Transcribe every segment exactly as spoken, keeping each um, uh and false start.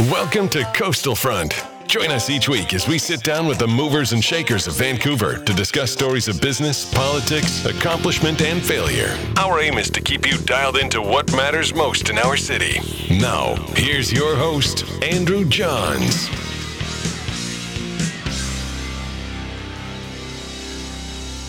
Welcome to Coastal Front. Join us each week as we sit down with the movers and shakers of Vancouver to discuss stories of business, politics, accomplishment, and failure. Our aim is to keep you dialed into what matters most in our city. Now, here's your host, Andrew Johns.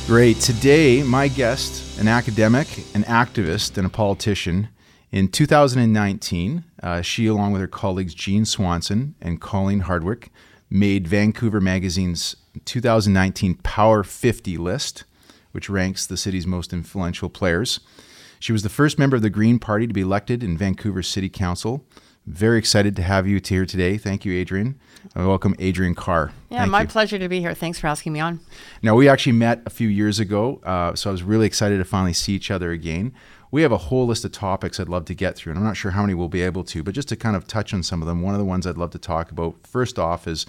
Great. Today, my guest, an academic, an activist, and a politician. In two thousand nineteen, uh, she, along with her colleagues Jean Swanson and Colleen Hardwick, made Vancouver Magazine's two thousand nineteen Power fifty list, which ranks the city's most influential players. She was the first member of the Green Party to be elected in Vancouver City Council. Very excited to have you here today. Thank you, Adriane. I welcome Adriane Carr. Yeah, Thank my you. Pleasure to be here. Thanks for asking me on. Now, we actually met a few years ago, uh, so I was really excited to finally see each other again. We have a whole list of topics I'd love to get through, and I'm not sure how many we'll be able to, but just to kind of touch on some of them, one of the ones I'd love to talk about first off is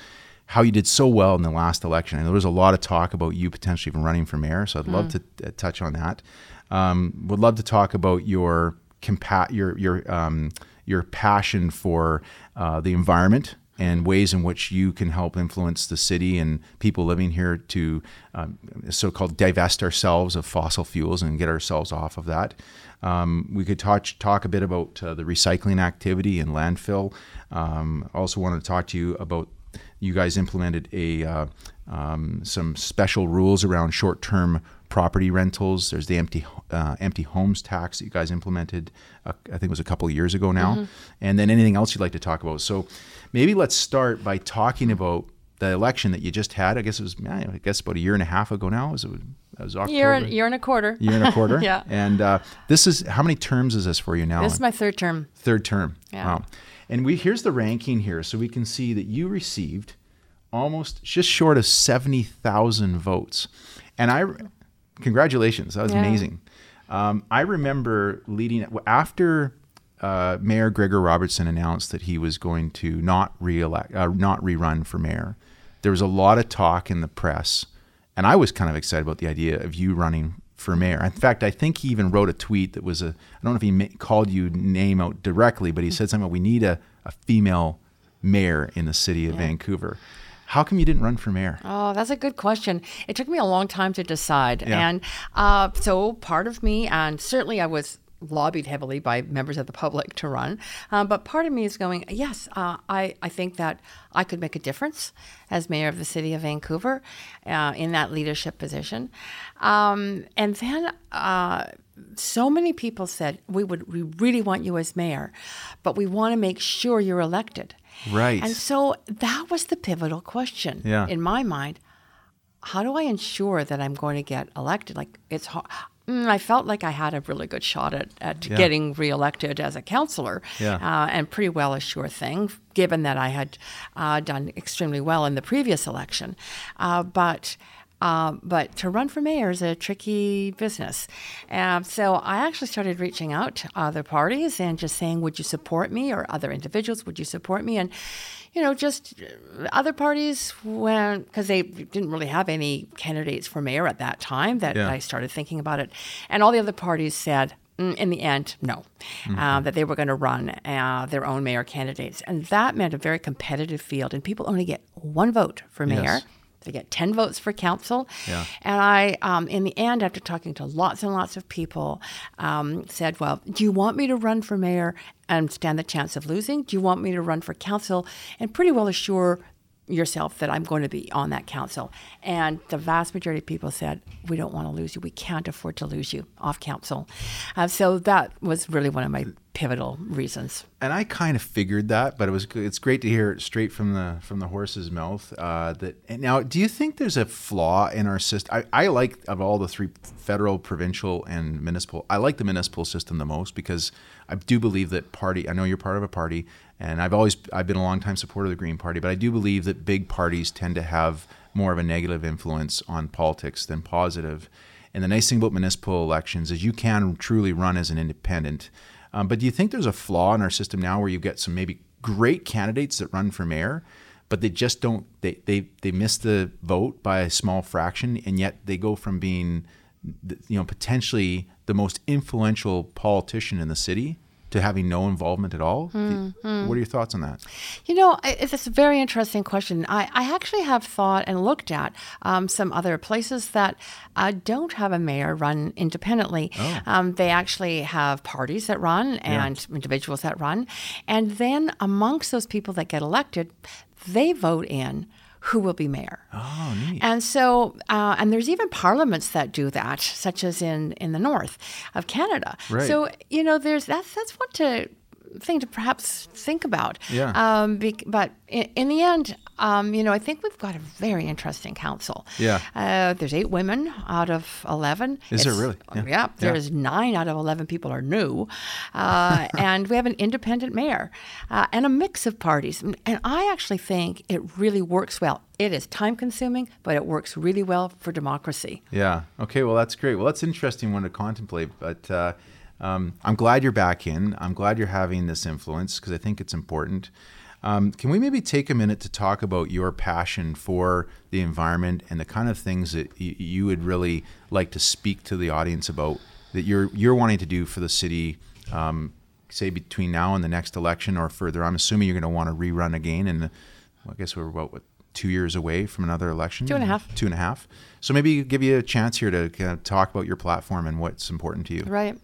how you did so well in the last election. I know there was a lot of talk about you potentially even running for mayor, so I'd mm. love to t- touch on that. Um, would love to talk about your compa- your your um, your passion for uh, the environment and ways in which you can help influence the city and people living here to um, so-called divest ourselves of fossil fuels and get ourselves off of that. Um, we could touch, talk a bit about uh, the recycling activity and landfill. Um, also wanted to talk to you about, you guys implemented a uh, um, some special rules around short-term property rentals. There's the empty uh, empty homes tax that you guys implemented, uh, I think it was a couple of years ago now. Mm-hmm. And then anything else you'd like to talk about. So maybe let's start by talking about the election that you just had. I guess it was, I guess about a year and a half ago now. Is it? That was October. Year and, year and a quarter. Year and a quarter. Yeah. And uh, this is, how many terms is this for you now? This is my third term. Third term. Yeah. Wow. And we here's the ranking here. So we can see that you received almost just short of seventy thousand votes. And I, congratulations. That was yeah. amazing. Um, I remember leading, after uh, Mayor Gregor Robertson announced that he was going to not re-elect, uh, not rerun for mayor, there was a lot of talk in the press. And I was kind of excited about the idea of you running for mayor. In fact, I think he even wrote a tweet that was a, I don't know if he ma- called you name out directly, but he said something about, we need a, a female mayor in the city of yeah. Vancouver. How come you didn't run for mayor? Oh, that's a good question. It took me a long time to decide. Yeah. And uh, so part of me, and certainly I was lobbied heavily by members of the public to run. Um, but part of me is going, yes, uh, I, I think that I could make a difference as mayor of the city of Vancouver uh, in that leadership position. Um, and then uh, so many people said, we would we really want you as mayor, but we want to make sure you're elected. Right. And so that was the pivotal question yeah. in my mind. How do I ensure that I'm going to get elected? Like, it's hard. I felt like I had a really good shot at, at yeah. getting reelected as a councillor, yeah. uh, and pretty well a sure thing, given that I had uh, done extremely well in the previous election. Uh, but uh, but to run for mayor is a tricky business. Uh, so I actually started reaching out to other parties and just saying, would you support me? Or other individuals, would you support me? And you know, just other parties, when, because they didn't really have any candidates for mayor at that time, that yeah. I started thinking about it. And all the other parties said, mm, in the end, no, mm-hmm. uh, that they were going to run uh, their own mayor candidates. And that meant a very competitive field. And people only get one vote for mayor. Yes. They get ten votes for council. Yeah. And I, um, in the end, after talking to lots and lots of people, um, said, well, do you want me to run for mayor and stand the chance of losing? Do you want me to run for council and pretty well assure yourself that I'm going to be on that council? And the vast majority of people said, we don't want to lose you. We can't afford to lose you off council. Uh, so that was really one of my pivotal reasons. And I kind of figured that, but it was it's great to hear it straight from the from the horse's mouth. Uh, that and now, do you think there's a flaw in our system? I, I like, of all the three, federal, provincial, and municipal, I like the municipal system the most, because I do believe that party, I know you're part of a party, and I've always, I've been a longtime supporter of the Green Party, but I do believe that big parties tend to have more of a negative influence on politics than positive. And the nice thing about municipal elections is you can truly run as an independent. Um, but do you think there's a flaw in our system now where you get some maybe great candidates that run for mayor, but they just don't, they they they miss the vote by a small fraction, and yet they go from being, you know, potentially the most influential politician in the city to having no involvement at all? Mm, mm. What are your thoughts on that? You know, it's a very interesting question. I, I actually have thought and looked at um, some other places that uh, don't have a mayor run independently. Oh. Um, they actually have parties that run and yeah. individuals that run. And then amongst those people that get elected, they vote in who will be mayor. Oh, neat. And so, uh, and there's even parliaments that do that, such as in, in the north of Canada. Right. So, you know, there's that's that's one to, thing to perhaps think about. Yeah. Um, be, but in, in the end, um, you know, I think we've got a very interesting council. Yeah. Uh, there's eight women out of eleven. Is it's, there really? Yeah. yeah there's yeah. nine out of eleven people are new. Uh, and we have an independent mayor uh, and a mix of parties. And I actually think it really works well. It is time-consuming, but it works really well for democracy. Yeah. Okay, well, that's great. Well, that's an interesting one to contemplate, but... Uh, Um, I'm glad you're back in. I'm glad you're having this influence because I think it's important. Um, can we maybe take a minute to talk about your passion for the environment and the kind of things that y- you would really like to speak to the audience about that you're you're wanting to do for the city, um, say between now and the next election or further? I'm assuming you're going to want to rerun again, and well, I guess we're about what, two years away from another election. Two and a half. Two and a half. So maybe give you a chance here to kind of talk about your platform and what's important to you. Right.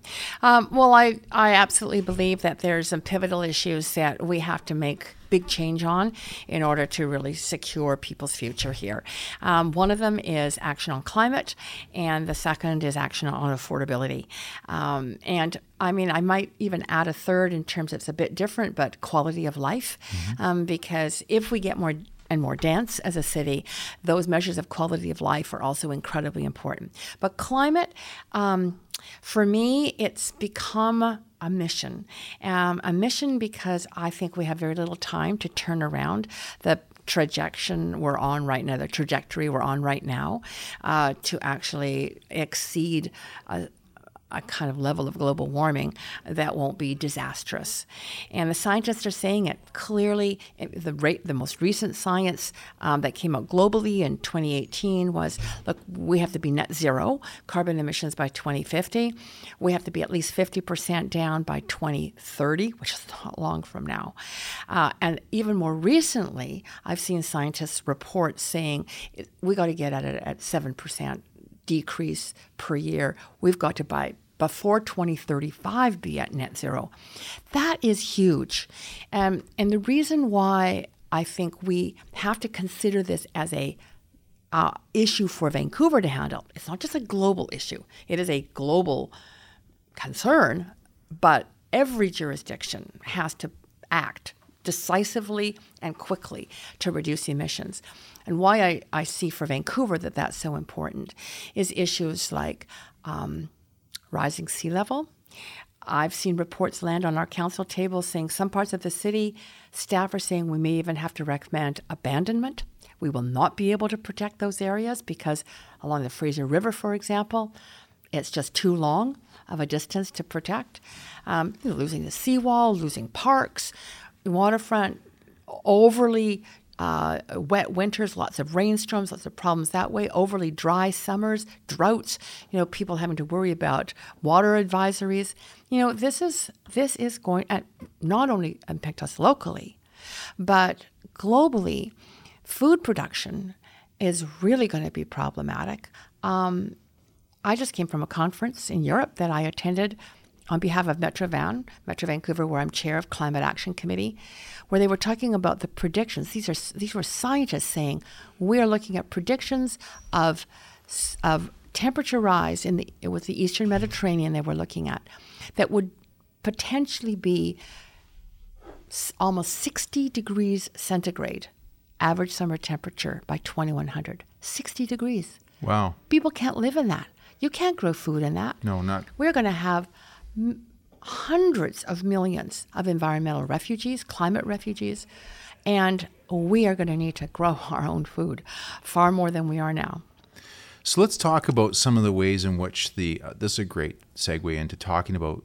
Um, well, I, I absolutely believe that there's some pivotal issues that we have to make big change on in order to really secure people's future here. Um, one of them is action on climate, and the second is action on affordability. Um, and I mean, I might even add a third in terms of it's a bit different, but quality of life, mm-hmm. um, because if we get more and more dense as a city, those measures of quality of life are also incredibly important. But climate, um, for me, it's become a mission. Um, a mission because I think we have very little time to turn around the trajectory we're on right now, the trajectory we're on right now, uh, to actually exceed a, a kind of level of global warming that won't be disastrous. And the scientists are saying it clearly. The rate, the most recent science um, that came out globally in twenty eighteen was, look, we have to be net zero carbon emissions by twenty fifty. We have to be at least fifty percent down by twenty thirty, which is not long from now. Uh, and even more recently, I've seen scientists report saying we got to get at it at seven percent decrease per year. We've got to buy before twenty thirty-five be at net zero. That is huge. Um, and the reason why I think we have to consider this as a uh, issue for Vancouver to handle, it's not just a global issue. It is a global concern, but every jurisdiction has to act decisively and quickly to reduce emissions. And why I, I see for Vancouver that that's so important is issues like um, rising sea level. I've seen reports land on our council table saying some parts of the city staff are saying we may even have to recommend abandonment. We will not be able to protect those areas because along the Fraser River, for example, it's just too long of a distance to protect. Um, losing the seawall, losing parks, waterfront, overly Uh, wet winters, lots of rainstorms, lots of problems that way, overly dry summers, droughts, you know, people having to worry about water advisories. You know, this is this is going to not only impact us locally, but globally. Food production is really going to be problematic. Um, I just came from a conference in Europe that I attended on behalf of Metro Van, Metro Vancouver, where I'm chair of Climate Action Committee, where they were talking about the predictions. These are these were scientists saying we are looking at predictions of of temperature rise in the it was the Eastern Mediterranean. They were looking at that would potentially be almost sixty degrees centigrade average summer temperature by twenty-one hundred. sixty degrees. Wow. People can't live in that. You can't grow food in that. No, not. We're going to have hundreds of millions of environmental refugees, climate refugees, and we are going to need to grow our own food far more than we are now. So let's talk about some of the ways in which the, uh, this is a great segue into talking about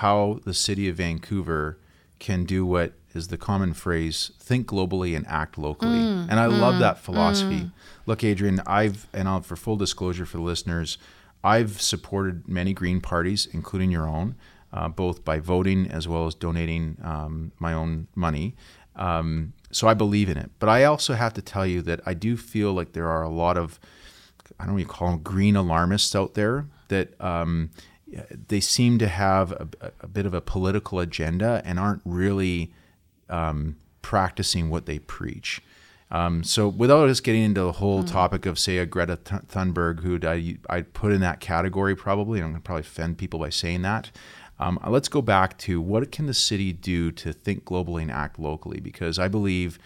how the city of Vancouver can do what is the common phrase, think globally and act locally. Mm, and I mm, love that philosophy. Mm. Look, Adriane, I've, and I'll, for full disclosure for the listeners, I've supported many green parties, including your own. uh, both by voting as well as donating um, my own money. Um, so I believe in it. But I also have to tell you that I do feel like there are a lot of, I don't even call them green alarmists out there, that um, they seem to have a, a bit of a political agenda and aren't really um, practicing what they preach. Um, so without us getting into the whole mm. topic of, say, a Greta Thunberg, who I, I put in that category probably, and I'm going to probably offend people by saying that, um, let's go back to what can the city do to think globally and act locally? Because I believe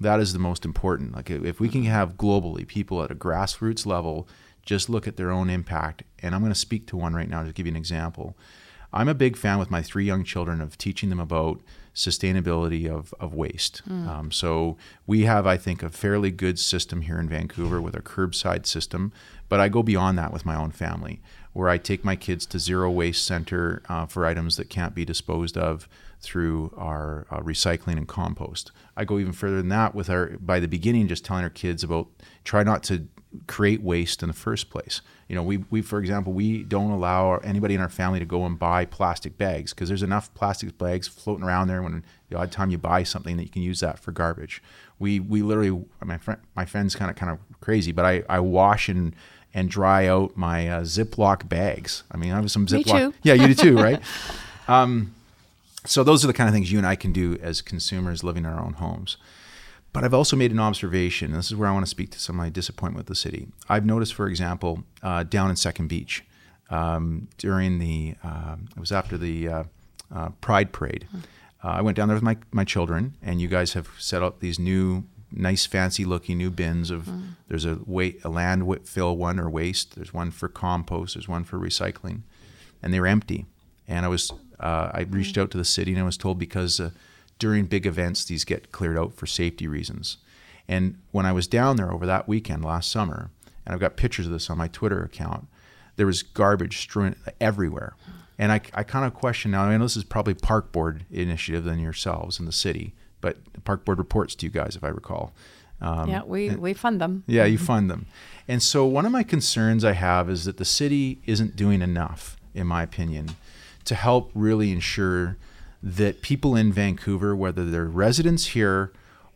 that is the most important. Like, if we can have globally people at a grassroots level just look at their own impact, and I'm going to speak to one right now to give you an example. I'm a big fan with my three young children of teaching them about sustainability of, of waste. Mm. Um, so we have, I think, a fairly good system here in Vancouver with a curbside system, but I go beyond that with my own family, where I take my kids to Zero Waste Center uh, for items that can't be disposed of through our uh, recycling and compost. I go even further than that with our, by the beginning, just telling our kids about try not to create waste in the first place. You know, we, we for example, we don't allow anybody in our family to go and buy plastic bags, because there's enough plastic bags floating around there when the odd time you buy something that you can use that for garbage. We we literally, my friend, my friend's kind of kind of crazy, but I, I wash and, and dry out my uh, Ziploc bags. I mean, I have some Ziploc. Me too. Yeah, you do too, right? um, so those are the kind of things you and I can do as consumers living in our own homes. But I've also made an observation, and this is where I want to speak to some of my disappointment with the city. I've noticed, for example, uh, down in Second Beach, um, during the, uh, it was after the uh, uh, Pride Parade. Mm-hmm. Uh, I went down there with my, my children, and you guys have set up these new, nice, fancy-looking new bins of, mm-hmm. there's a, wa- a land fill one or waste, there's one for compost, there's one for recycling, and they were empty. And I was, uh, I reached out to the city, and I was told because uh, during big events, these get cleared out for safety reasons. And when I was down there over that weekend last summer, and I've got pictures of this on my Twitter account, there was garbage strewn everywhere. And I, I kind of question now, I know this is probably Park Board initiative than yourselves in the city, but the Park Board reports to you guys, if I recall. Um, yeah, we, and, we fund them. Yeah, you fund them. And so one of my concerns I have is that the city isn't doing enough, in my opinion, to help really ensure that people in Vancouver, whether they're residents here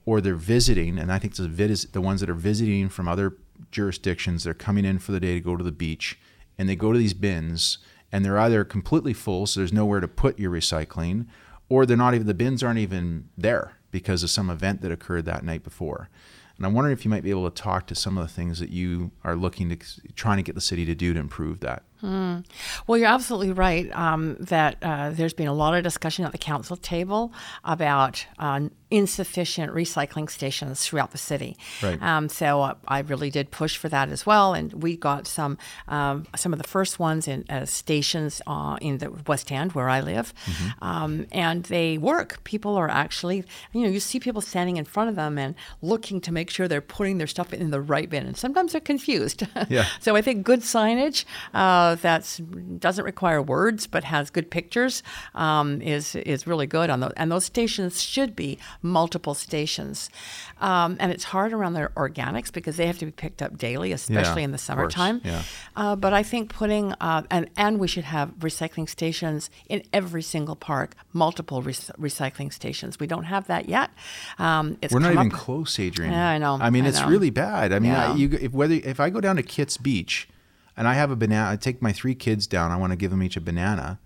or they're visiting, and I think the, the ones that are visiting from other jurisdictions, they're coming in for the day to go to the beach, and they go to these bins, and they're either completely full, so there's nowhere to put your recycling, or they're not even, the bins aren't even there because of some event that occurred that night before. And I'm wondering if you might be able to talk to some of the things that you are looking to, trying to get the city to do to improve that. Mm. Well, you're absolutely right um, that uh, there's been a lot of discussion at the council table about uh, insufficient recycling stations throughout the city. Right. Um, so uh, I really did push for that as well, and we got some um, some of the first ones in uh, stations uh, in the West End where I live, mm-hmm. um, and they work. People are actually, you know, you see people standing in front of them and looking to make sure they're putting their stuff in the right bin, and sometimes they're confused. Yeah. So I think good signage. Uh, that doesn't require words but has good pictures um, is is really good on those, and those stations should be multiple stations, um, and it's hard around their organics because they have to be picked up daily, especially yeah, in the summertime. Yeah. Uh, but I think putting uh, and and we should have recycling stations in every single park, multiple re- recycling stations. We don't have that yet. Um, it's we're not even up. Close, Adriane. Yeah, I know. I mean, I it's know. Really bad. I mean, yeah. I, you if, whether if I go down to Kitts Beach. And I have a banana, I take my three kids down, I want to give them each a banana.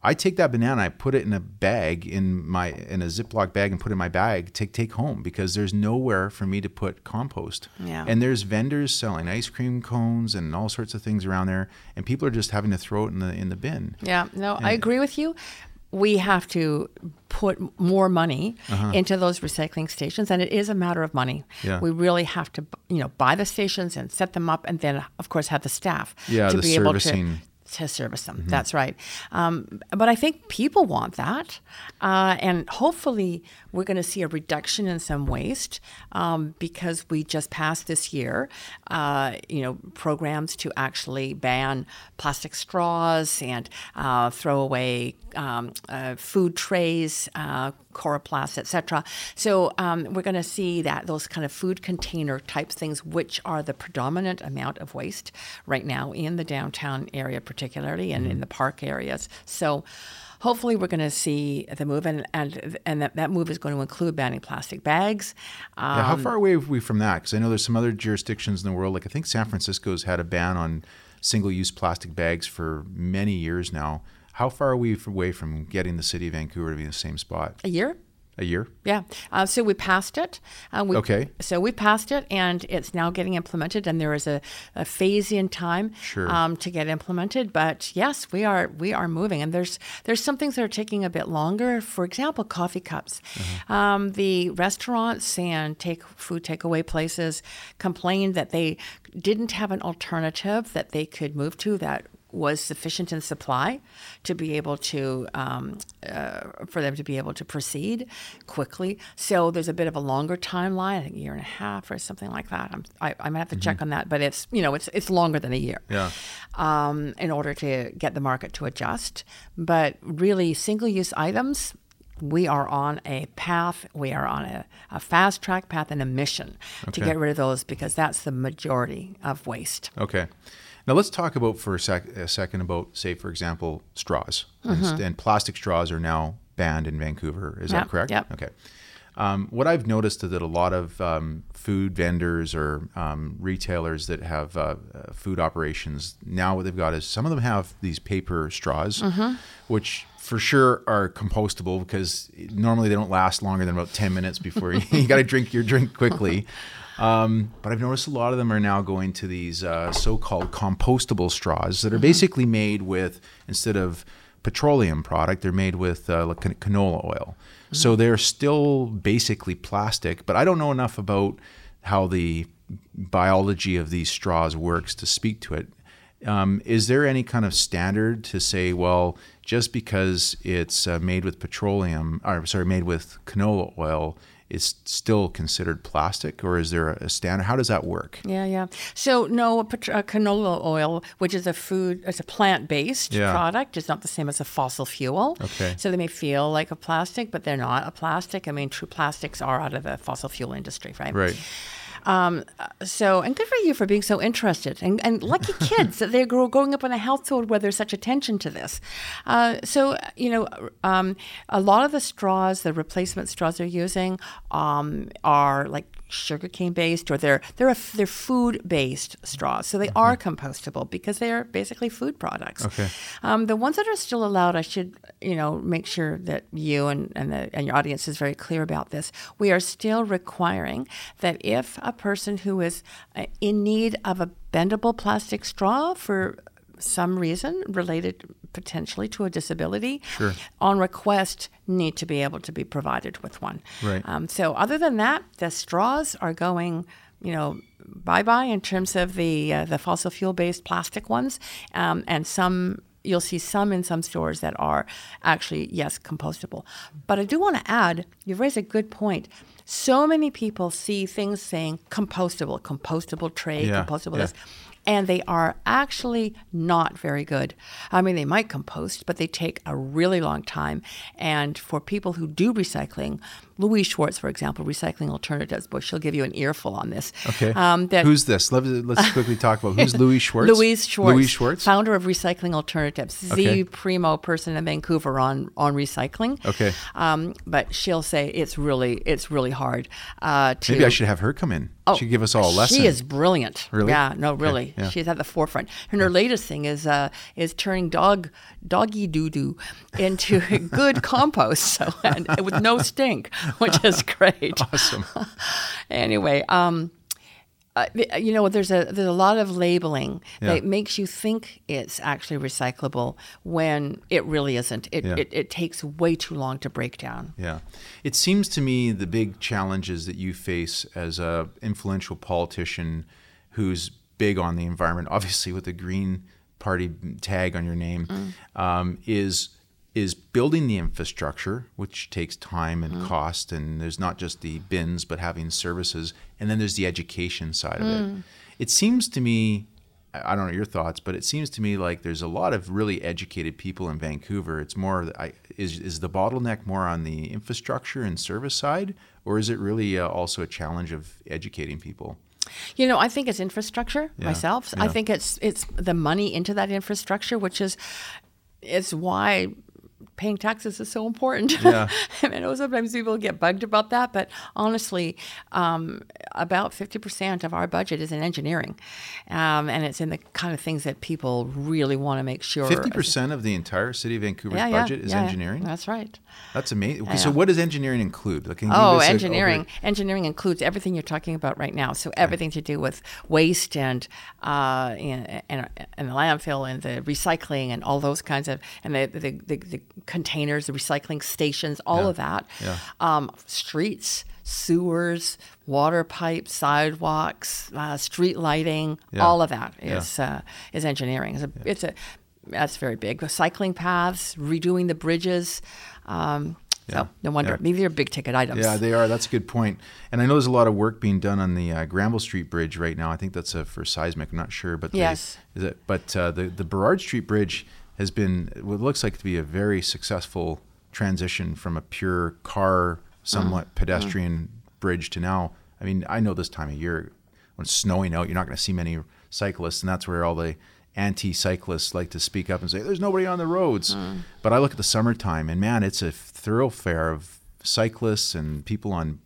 I take that banana, I put it in a bag, in my in a Ziploc bag and put it in my bag, take take home, because there's nowhere for me to put compost. Yeah. And there's vendors selling ice cream cones and all sorts of things around there, and people are just having to throw it in the in the bin. Yeah, no, and I agree with you. We have to put more money uh-huh. into those recycling stations, and it is a matter of money. Yeah. We really have to, you know, buy the stations and set them up, and then, of course, have the staff yeah, to the be servicing. able to. to service them. Mm-hmm. That's right. Um, but I think people want that. Uh, and hopefully we're going to see a reduction in some waste um, because we just passed this year, uh, you know, programs to actually ban plastic straws and uh, throw away um, uh, food trays, uh, coroplast, et cetera. So um, we're going to see that those kind of food container type things, which are the predominant amount of waste right now in the downtown area particularly and mm. in the park areas. So hopefully we're going to see the move, and and, and that, that move is going to include banning plastic bags. Um, yeah, how far away are we from that? Because I know there's some other jurisdictions in the world, like I think San Francisco's had a ban on single-use plastic bags for many years now. How far are we away from getting the city of Vancouver to be in the same spot? A year. A year? Yeah. Uh, so we passed it. Uh, we, okay. So we passed it, and it's now getting implemented, and there is a, a phase in time sure. um, to get implemented. But yes, we are we are moving, and there's there's some things that are taking a bit longer. For example, coffee cups. Uh-huh. Um, the restaurants and take food takeaway places complained that they didn't have an alternative that they could move to that was sufficient in supply to be able to, um, uh, for them to be able to proceed quickly. So there's a bit of a longer timeline, I think a year and a half or something like that. I'm, I, I'm gonna have to mm-hmm. check on that, but it's, you know, it's it's longer than a year yeah. um, in order to get the market to adjust. But really single-use items, we are on a path, we are on a, a fast track path and a mission okay. to get rid of those because that's the majority of waste. Okay. Now, let's talk about for a, sec- a second about, say, for example, straws. Mm-hmm. And, and plastic straws are now banned in Vancouver. Is yep, that correct? Yep. Okay. Um, what I've noticed is that a lot of um, food vendors or um, retailers that have uh, uh, food operations, now what they've got is some of them have these paper straws, mm-hmm. which for sure are compostable because normally they don't last longer than about ten minutes before you, you got to drink your drink quickly. Um, but I've noticed a lot of them are now going to these uh, so-called compostable straws that are mm-hmm. basically made with, instead of petroleum product, they're made with uh, like canola oil. Mm-hmm. So they're still basically plastic, but I don't know enough about how the biology of these straws works to speak to it. Um, is there any kind of standard to say, well, just because it's uh, made with petroleum, or sorry, made with canola oil, it's still considered plastic, or is there a standard? How does that work? Yeah, yeah. So no, a canola oil, which is a food, it's a plant-based yeah. product, is not the same as a fossil fuel. Okay. So they may feel like a plastic, but they're not a plastic. I mean, true plastics are out of the fossil fuel industry, right? Right. Um, so, and good for you for being so interested, and, and lucky kids that they're growing up in a household where there's such attention to this. Uh, so, you know, um, a lot of the straws, the replacement straws they're using um, are like sugarcane based, or they're they're a, they're food based straws, so they mm-hmm. are compostable because they are basically food products. Okay. Um, the ones that are still allowed, I should you know make sure that you and and, the, and your audience is very clear about this. We are still requiring that if a person who is in need of a bendable plastic straw for some reason related potentially to a disability, sure. on request need to be able to be provided with one. Right. Um, so other than that, the straws are going, you know, bye-bye in terms of the uh, the fossil fuel-based plastic ones. Um, and some, you'll see some in some stores that are actually, yes, compostable. But I do want to add, you've raised a good point. So many people see things saying compostable, compostable tray, yeah, compostable yeah. this. And they are actually not very good. I mean, they might compost, but they take a really long time. And for people who do recycling, Louise Schwartz, for example, Recycling Alternatives, but she'll give you an earful on this. Okay. Um, that, who's this? Let's, let's quickly talk about who's Louise Schwartz? Louise Schwartz. Louise Schwartz. Founder of Recycling Alternatives. Okay. The primo person in Vancouver on, on recycling. Okay. Um, but she'll say it's really it's really hard uh, to... Maybe I should have her come in. Oh, she give us all a lesson. She is brilliant. Really? Yeah, no, really. Okay. Yeah. She's at the forefront. And her yeah. latest thing is uh, is turning dog doggy doo-doo into good compost so and, with no stink, which is great. Awesome. Anyway, um, uh, you know, there's a there's a lot of labeling yeah. that makes you think it's actually recyclable when it really isn't. It, yeah. it it takes way too long to break down. Yeah. It seems to me the big challenges that you face as a influential politician who's big on the environment, obviously with the Green Party tag on your name, mm. um, is is building the infrastructure, which takes time and mm. cost, and there's not just the bins, but having services, and then there's the education side mm. of it. It seems to me I don't know your thoughts, but it seems to me like there's a lot of really educated people in Vancouver. It's more, I, is is the bottleneck more on the infrastructure and service side, or is it really uh, also a challenge of educating people? You know, I think it's infrastructure yeah. myself. Yeah. I think it's it's the money into that infrastructure, which is it's why paying taxes is so important. Yeah. I know sometimes people get bugged about that, but honestly, um, about fifty percent of our budget is in engineering, um, and it's in the kind of things that people really want to make sure. fifty percent of the entire city of Vancouver's yeah, yeah, budget is yeah, engineering? Yeah, that's right. That's amazing. Yeah. So what does engineering include? Like, oh, engineering. Over... Engineering includes everything you're talking about right now, so everything okay. to do with waste and, uh, and, and, and the landfill and the recycling and all those kinds of, and the the, the, the containers, the recycling stations, all yeah. of that, yeah. um, streets, sewers, water pipes, sidewalks, uh, street lighting, yeah. all of that is yeah. uh, is engineering. It's a, yeah. it's a that's very big. Cycling paths, redoing the bridges. Um, yeah. So no wonder. Yeah. Maybe they're big ticket items. Yeah, they are. That's a good point. And I know there's a lot of work being done on the uh, Granville Street Bridge right now. I think that's uh, for seismic. I'm not sure, but yes, the, is it? But uh, the the Burrard Street Bridge has been what looks like to be a very successful transition from a pure car, somewhat mm. pedestrian mm. bridge to now. I mean, I know this time of year when it's snowing out, you're not going to see many cyclists, and that's where all the anti-cyclists like to speak up and say, there's nobody on the roads. Mm. But I look at the summertime, and man, it's a thoroughfare of cyclists and people on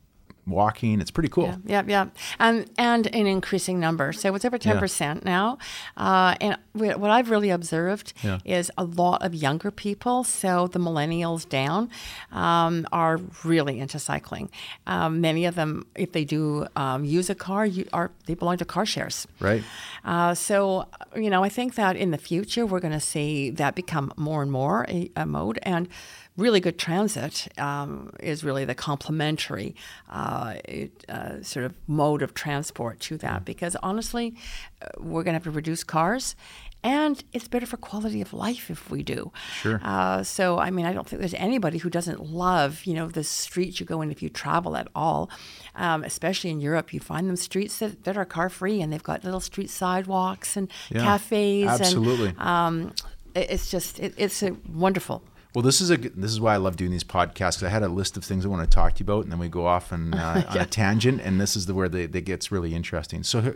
walking. It's pretty cool. Yeah, yeah, yeah. And and an increasing number. So it's over ten percent yeah. now. Uh, and what I've really observed yeah. is a lot of younger people, so the millennials down, um, are really into cycling. Um, many of them, if they do um, use a car, you are they belong to car shares. Right. Uh, so, you know, I think that in the future, we're going to see that become more and more a, a mode. And really good transit um, is really the complementary uh, it, uh, sort of mode of transport to that, because honestly, uh, we're going to have to reduce cars, and it's better for quality of life if we do. Sure. Uh, so, I mean, I don't think there's anybody who doesn't love, you know, the streets you go in if you travel at all, um, especially in Europe. You find them streets that, that are car-free, and they've got little street sidewalks and yeah, cafes. Absolutely. And, um, it, it's just, it, it's a wonderful. Well, this is a this is why I love doing these podcasts. I had a list of things I want to talk to you about, and then we go off on, uh, yeah. on a tangent, and this is the where they, they gets really interesting. So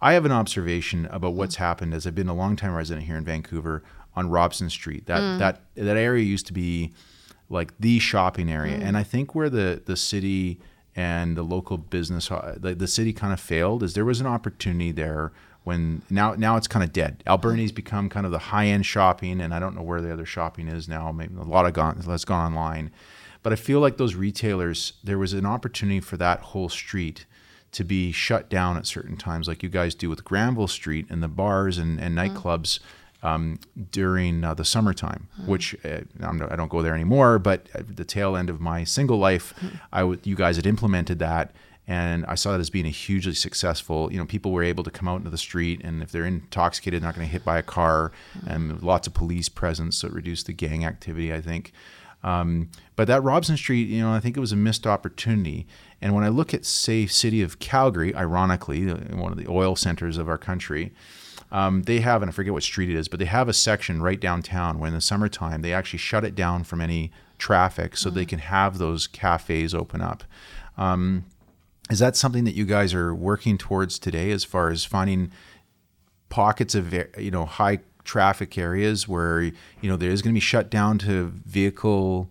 I have an observation about what's happened as I've been a long-time resident here in Vancouver on Robson Street. That mm. that that area used to be like the shopping area, mm. and I think where the, the city and the local business, the, the city kind of failed is there was an opportunity there when now now it's kind of dead. Alberni's become kind of the high-end shopping, and I don't know where the other shopping is now. Maybe a lot of gone, that's gone online. But I feel like those retailers, there was an opportunity for that whole street to be shut down at certain times, like you guys do with Granville Street and the bars and, and nightclubs mm-hmm. um, during uh, the summertime, mm-hmm. which uh, I'm, I don't go there anymore, but at the tail end of my single life, mm-hmm. I w- you guys had implemented that. And I saw that as being a hugely successful, you know, people were able to come out into the street, and if they're intoxicated, not going to hit by a car, mm-hmm. and lots of police presence, so it reduced the gang activity, I think. Um, but that Robson Street, you know, I think it was a missed opportunity. And when I look at, say, city of Calgary, ironically, one of the oil centers of our country, um, they have, and I forget what street it is, but they have a section right downtown where in the summertime, they actually shut it down from any traffic so mm-hmm. they can have those cafes open up. Um, Is that something that you guys are working towards today, as far as finding pockets of, you know, high traffic areas where, you know, there is going to be shut down to vehicle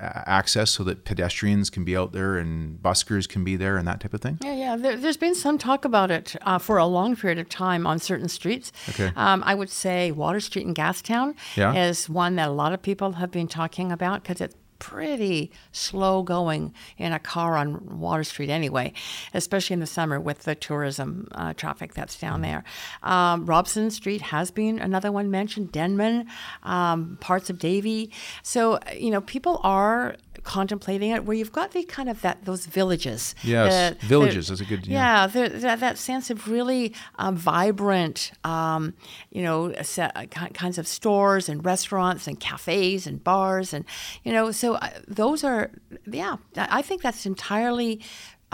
access so that pedestrians can be out there and buskers can be there and that type of thing? Yeah, yeah. There, there's been some talk about it uh, for a long period of time on certain streets. Okay. Um, I would say Water Street in Gastown yeah. is one that a lot of people have been talking about because it's pretty slow going in a car on Water Street anyway, especially in the summer with the tourism uh, traffic that's down there. Um, Robson Street has been another one mentioned, Denman, um, parts of Davie. So, you know, people are contemplating it where you've got the kind of that those villages. Yes, the, villages the, is a good yeah. yeah that, that sense of really um, vibrant, um, you know, set, uh, kinds of stores and restaurants and cafes and bars and, you know, so So those are, yeah, I think that's entirely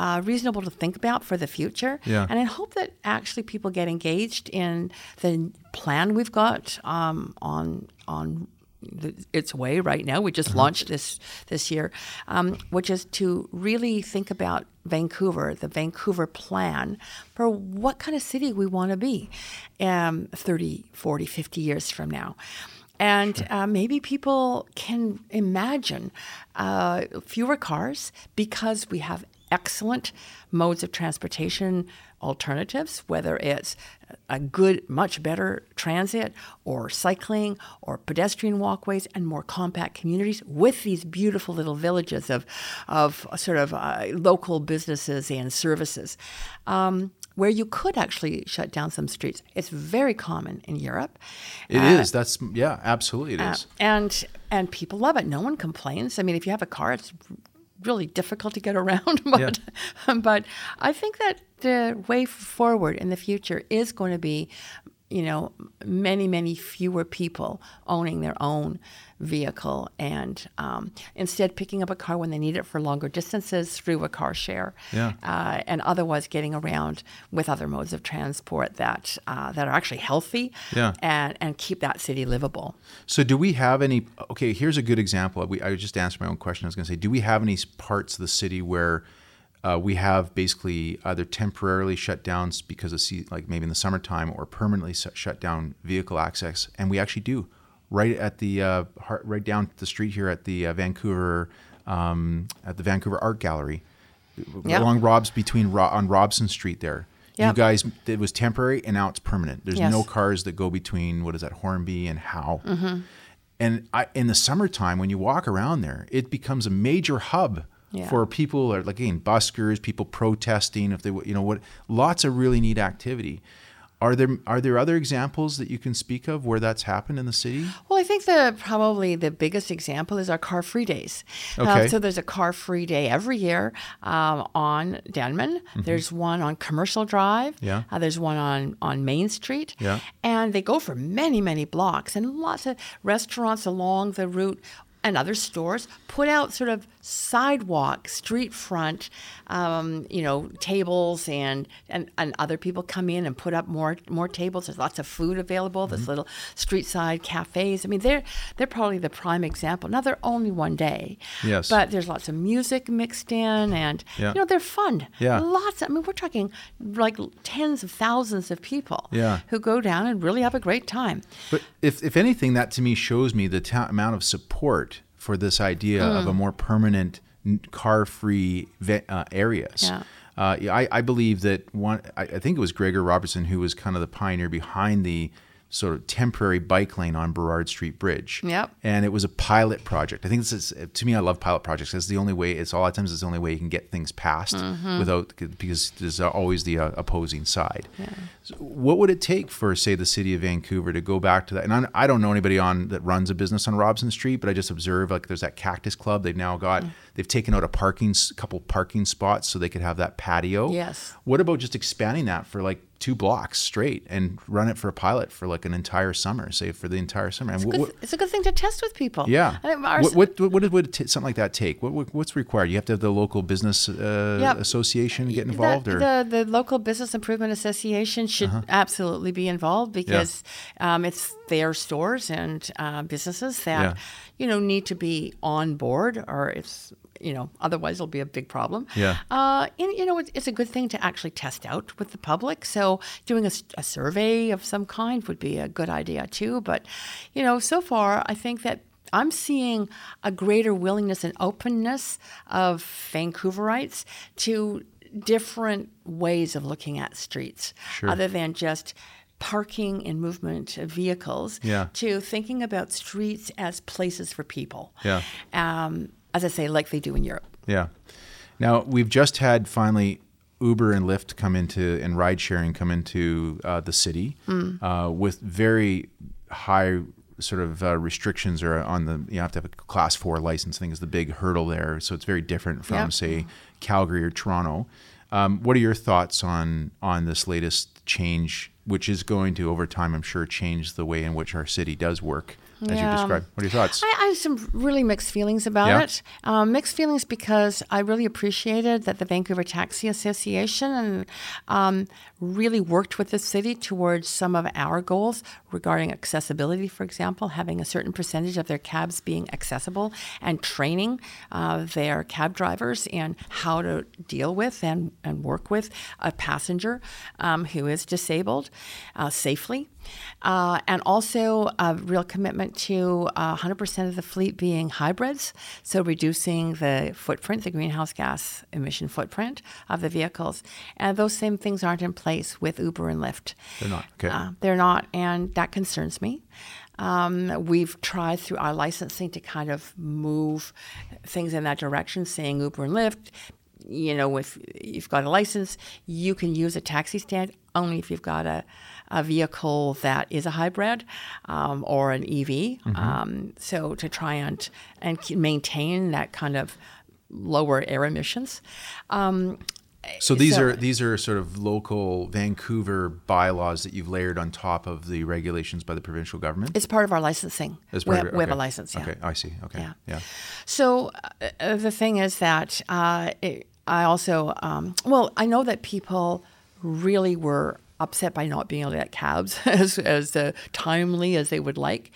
uh, reasonable to think about for the future. Yeah. And I hope that actually people get engaged in the plan we've got um, on on its way right now. We just mm-hmm. launched this this year, um, which is to really think about Vancouver, the Vancouver plan for what kind of city we want to be um, thirty, forty, fifty years from now. And uh, maybe people can imagine uh, fewer cars because we have excellent modes of transportation alternatives, whether it's a good, much better transit or cycling or pedestrian walkways and more compact communities with these beautiful little villages of, of sort of uh, local businesses and services. Um, where you could actually shut down some streets. It's very common in Europe. It uh, is. That's, yeah, absolutely it is. Uh, and and people love it. No one complains. I mean, if you have a car, it's really difficult to get around. But, yeah. but I think that the way forward in the future is going to be, you know, many, many fewer people owning their own vehicle and um, instead picking up a car when they need it for longer distances through a car share, yeah. uh, and otherwise getting around with other modes of transport that uh, that are actually healthy yeah. and, and keep that city livable. So do we have any, okay, here's a good example. We, I just answered my own question. I was going to say, do we have any parts of the city where Uh, we have basically either temporarily shut down because of sea, like maybe in the summertime, or permanently shut down vehicle access? And we actually do, right at the uh, right down the street here at the uh, Vancouver um, at the Vancouver Art Gallery, yep. along Rob's between Ro- on Robson Street there. Yep. You guys, it was temporary, and now it's permanent. There's yes. no cars that go between what is that Hornby and Howe. Mm-hmm. And I, in the summertime, when you walk around there, it becomes a major hub. Yeah. For people, or like again, buskers, people protesting, if they, you know, what, lots of really neat activity. Are there are there other examples that you can speak of where that's happened in the city? Well, I think the probably the biggest example is our car-free days. Okay. Uh, so there's a car-free day every year um, on Denman. Mm-hmm. There's one on Commercial Drive. Yeah. Uh, there's one on, on Main Street. Yeah. And they go for many, many blocks, and lots of restaurants along the route and other stores put out sort of sidewalk, street front, um, you know, tables, and, and, and other people come in and put up more more tables. There's lots of food available. Mm-hmm. There's little street side cafes. I mean, they're they're probably the prime example. Now they're only one day, yes, but there's lots of music mixed in, and yeah. you know, they're fun. Yeah, lots. Of, I mean, we're talking like tens of thousands of people yeah. who go down and really have a great time. But if if anything, that to me shows me the t- amount of support for this idea mm. of a more permanent car-free uh, areas. Yeah. Uh, I, I believe that one, I, I think it was Gregor Robertson who was kind of the pioneer behind the sort of temporary bike lane on Burrard Street Bridge. Yep. And it was a pilot project. I think this is, to me, I love pilot projects. That's the only way, it's a lot of times it's the only way you can get things passed mm-hmm. without, because there's always the uh, opposing side. Yeah. So what would it take for, say, the city of Vancouver to go back to that? And I, I don't know anybody on that runs a business on Robson Street, but I just observe, like, there's that Cactus Club. They've now got, mm. they've taken out a parking, couple parking spots so they could have that patio. Yes. What about just expanding that for, like, two blocks straight and run it for a pilot for like an entire summer, say for the entire summer. It's, and what, good, it's a good thing to test with people. Yeah. I mean, our, what, what, what, what would t- something like that take? What, what What's required? You have to have the local business uh, yeah, association get involved? The, or the, the local business improvement association should uh-huh. absolutely be involved, because yeah. um, it's their stores and uh, businesses that, yeah. you know, need to be on board, or it's, you know, otherwise it'll be a big problem. Yeah. Uh, and, you know, it's, it's a good thing to actually test out with the public. So doing a, a survey of some kind would be a good idea too. But, you know, so far I think that I'm seeing a greater willingness and openness of Vancouverites to different ways of looking at streets, sure. other than just parking and movement of vehicles, yeah. to thinking about streets as places for people. Yeah. Um, as I say, like they do in Europe. Yeah. Now, we've just had finally Uber and Lyft come into, and ride sharing come into uh, the city mm. uh, with very high sort of uh, restrictions, or on the, you have to have a class four license thing is the big hurdle there. So it's very different from, yeah. say, Calgary or Toronto. Um, what are your thoughts on on this latest change, which is going to, over time, I'm sure, change the way in which our city does work? as yeah. you described. What are your thoughts? I, I have some really mixed feelings about yeah. it. Um, mixed feelings because I really appreciated that the Vancouver Taxi Association and um, really worked with the city towards some of our goals regarding accessibility, for example, having a certain percentage of their cabs being accessible and training uh, their cab drivers in how to deal with and, and work with a passenger um, who is disabled uh, safely. Uh, and also a real commitment to uh, one hundred percent of the fleet being hybrids, so reducing the footprint, the greenhouse gas emission footprint of the vehicles. And those same things aren't in place with Uber and Lyft. They're not. Okay. Uh, they're not, and that concerns me. Um, we've tried through our licensing to kind of move things in that direction, saying Uber and Lyft, you know, if you've got a license, you can use a taxi stand only if you've got a, a vehicle that is a hybrid um, or an E V. Mm-hmm. Um, so to try and, and maintain that kind of lower air emissions. Um, so these so, are these are sort of local Vancouver bylaws that you've layered on top of the regulations by the provincial government? It's part of our licensing. As part we, have, of, okay. we have a license, yeah. Okay, I see. Okay, yeah. yeah. So uh, the thing is that uh, it, I also, um, well, I know that people really were upset by not being able to get cabs as, as uh, timely as they would like.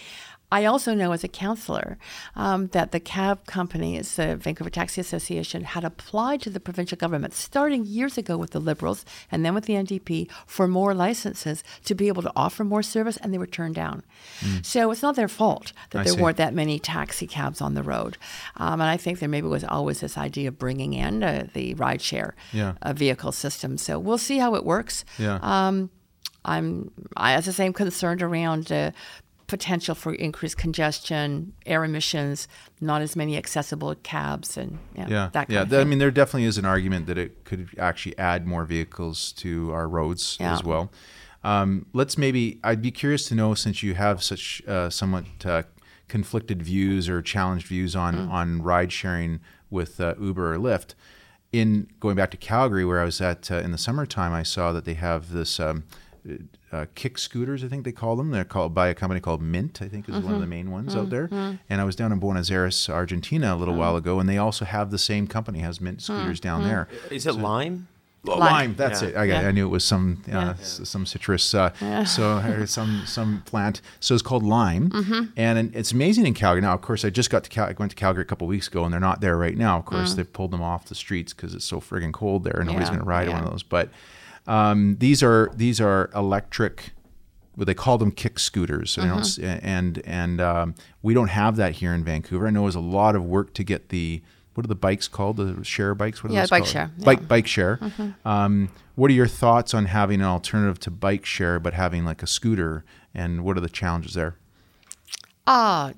I also know as a councillor um, that the cab companies, the Vancouver Taxi Association, had applied to the provincial government starting years ago with the Liberals and then with the N D P for more licenses to be able to offer more service, and they were turned down. Mm. So it's not their fault that I there see. weren't that many taxi cabs on the road. Um, and I think there maybe was always this idea of bringing in uh, the rideshare yeah. uh, vehicle system. So we'll see how it works. Yeah. Um, I'm, I have the same concern around uh, potential for increased congestion, air emissions, not as many accessible cabs, and yeah, yeah that kind yeah. of thing. I mean, there definitely is an argument that it could actually add more vehicles to our roads yeah. as well. Um, let's maybe, I'd be curious to know, since you have such uh, somewhat uh, conflicted views or challenged views on, mm. on ride sharing with uh, Uber or Lyft, in going back to Calgary, where I was at uh, in the summertime, I saw that they have this um, Uh, kick scooters, I think they call them. They're called by a company called Mint, I think is mm-hmm. one of the main ones mm-hmm. out there. Mm-hmm. And I was down in Buenos Aires, Argentina a little mm-hmm. while ago, and they also have the same company, has Mint scooters mm-hmm. down mm-hmm. there. Is it so, Lime? Lime? Lime, that's yeah. it. I, yeah. I knew it was some uh, yeah. s- some citrus, uh, yeah. so or some some plant. So it's called Lime, mm-hmm. and it's amazing in Calgary. Now, of course, I just got to Cal- I went to Calgary a couple of weeks ago, and they're not there right now. Of course, mm. they've pulled them off the streets because it's so friggin' cold there, and nobody's yeah. going to ride yeah. one of those. But Um, these are these are electric, well, they call them kick scooters. So mm-hmm. they don't, and and um, we don't have that here in Vancouver. I know it's a lot of work to get the, what are the bikes called? The share bikes? What are yeah, those bike called? Share. Bike, yeah. bike share. Mm-hmm. Um, what are your thoughts on having an alternative to bike share, but having like a scooter? And what are the challenges there? Uh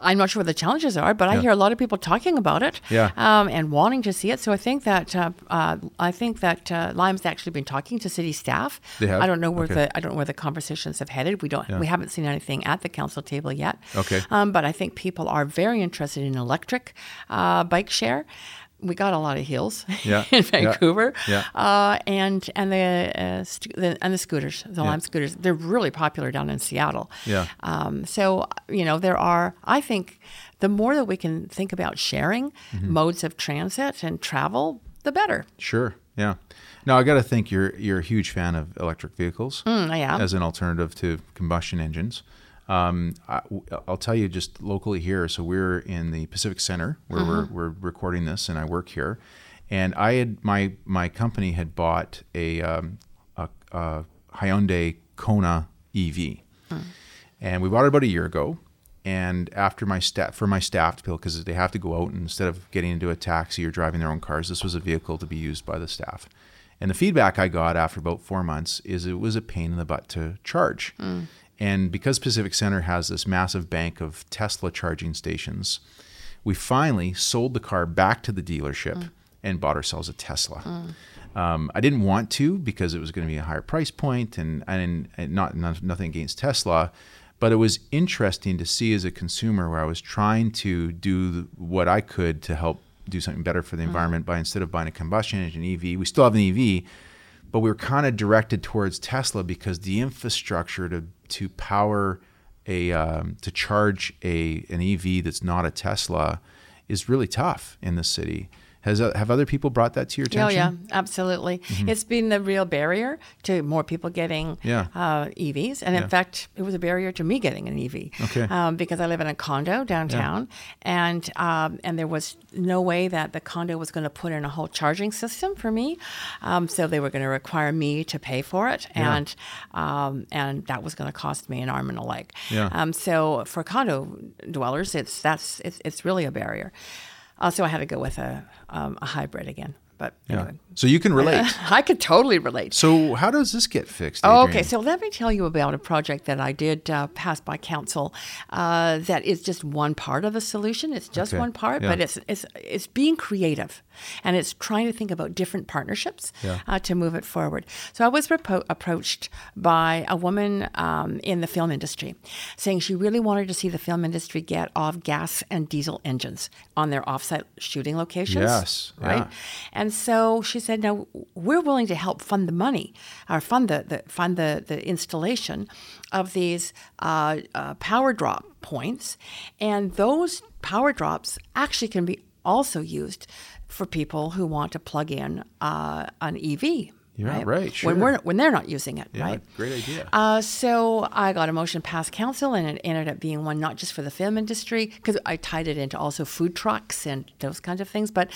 I'm not sure what the challenges are, but yeah. I hear a lot of people talking about it yeah. um, and wanting to see it. So I think that uh, uh, I think that uh, Lime's actually been talking to city staff. They have? I don't know where okay. the I don't know where the conversations have headed. We don't yeah. we haven't seen anything at the council table yet. Okay. Um, but I think people are very interested in electric uh, bike share. We got a lot of hills yeah. in Vancouver, yeah. Yeah. Uh, and and the, uh, st- the and the scooters, the yeah. Lime scooters. They're really popular down in Seattle. Yeah. Um, so you know there are. I think the more that we can think about sharing mm-hmm. modes of transit and travel, the better. Sure. Yeah. Now I got to think you're you're a huge fan of electric vehicles. Mm, I am. As an alternative to combustion engines. Um, I, I'll tell you just locally here. So we're in the Pacific Center where mm-hmm. we're, we're recording this, and I work here. And I had my my company had bought a, um, a, a Hyundai Kona E V, mm. and we bought it about a year ago. And after my staff for my staff to build, because they have to go out, and instead of getting into a taxi or driving their own cars, this was a vehicle to be used by the staff. And the feedback I got after about four months is it was a pain in the butt to charge. Mm. And because Pacific Center has this massive bank of Tesla charging stations, we finally sold the car back to the dealership mm. and bought ourselves a Tesla. Mm. Um, I didn't want to because it was going to be a higher price point, and, and, and not, not nothing against Tesla, but it was interesting to see as a consumer where I was trying to do what I could to help do something better for the environment mm. by instead of buying a combustion engine E V, we still have an E V, but we were kind of directed towards Tesla because the infrastructure to to power a um, to charge a an E V that's not a Tesla is really tough in the city. Has uh, have other people brought that to your attention? Oh yeah, absolutely. Mm-hmm. It's been a real barrier to more people getting yeah. uh, E Vs, and yeah. in fact, it was a barrier to me getting an E V. Okay. Um, because I live in a condo downtown, yeah. and um, and there was no way that the condo was going to put in a whole charging system for me, um, so they were going to require me to pay for it, yeah. and um, and that was going to cost me an arm and a leg. Yeah. Um, so for condo dwellers, it's that's it's, it's really a barrier. Also, I had to go with a um, a hybrid again. But yeah. anyway. So you can relate. I could totally relate. So how does this get fixed, Adriane? Oh, okay. So let me tell you about a project that I did uh, pass by council uh, that is just one part of the solution. It's just okay. one part, yeah. but it's it's it's being creative, and it's trying to think about different partnerships yeah. uh, to move it forward. So I was repo- approached by a woman um, in the film industry saying she really wanted to see the film industry get off gas and diesel engines on their offsite shooting locations. Yes. Right? Yeah. And And so she said, "No, we're willing to help fund the money, or fund the, the fund the, the installation of these uh, uh, power drop points, and those power drops actually can be also used for people who want to plug in uh, an E V." Yeah, right. right sure. When we're when they're not using it, yeah, right? Great idea. Uh, so I got a motion past council, and it ended up being one not just for the film industry, because I tied it into also food trucks and those kinds of things. But,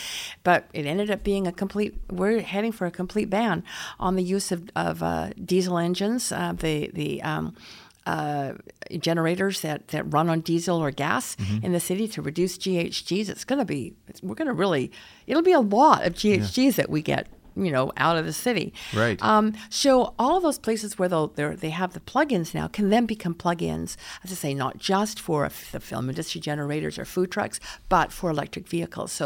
but it ended up being a complete. We're heading for a complete ban on the use of of uh, diesel engines. Uh, the the. Um, Uh, generators that, that run on diesel or gas mm-hmm. in the city to reduce G H Gs. It's going to be, it's, we're going to really, it'll be a lot of G H Gs yeah. that we get, you know, out of the city. Right. Um, so all of those places where they'll, they have the plug-ins now can then become plug-ins, as I say, not just for the film industry generators or food trucks, but for electric vehicles. So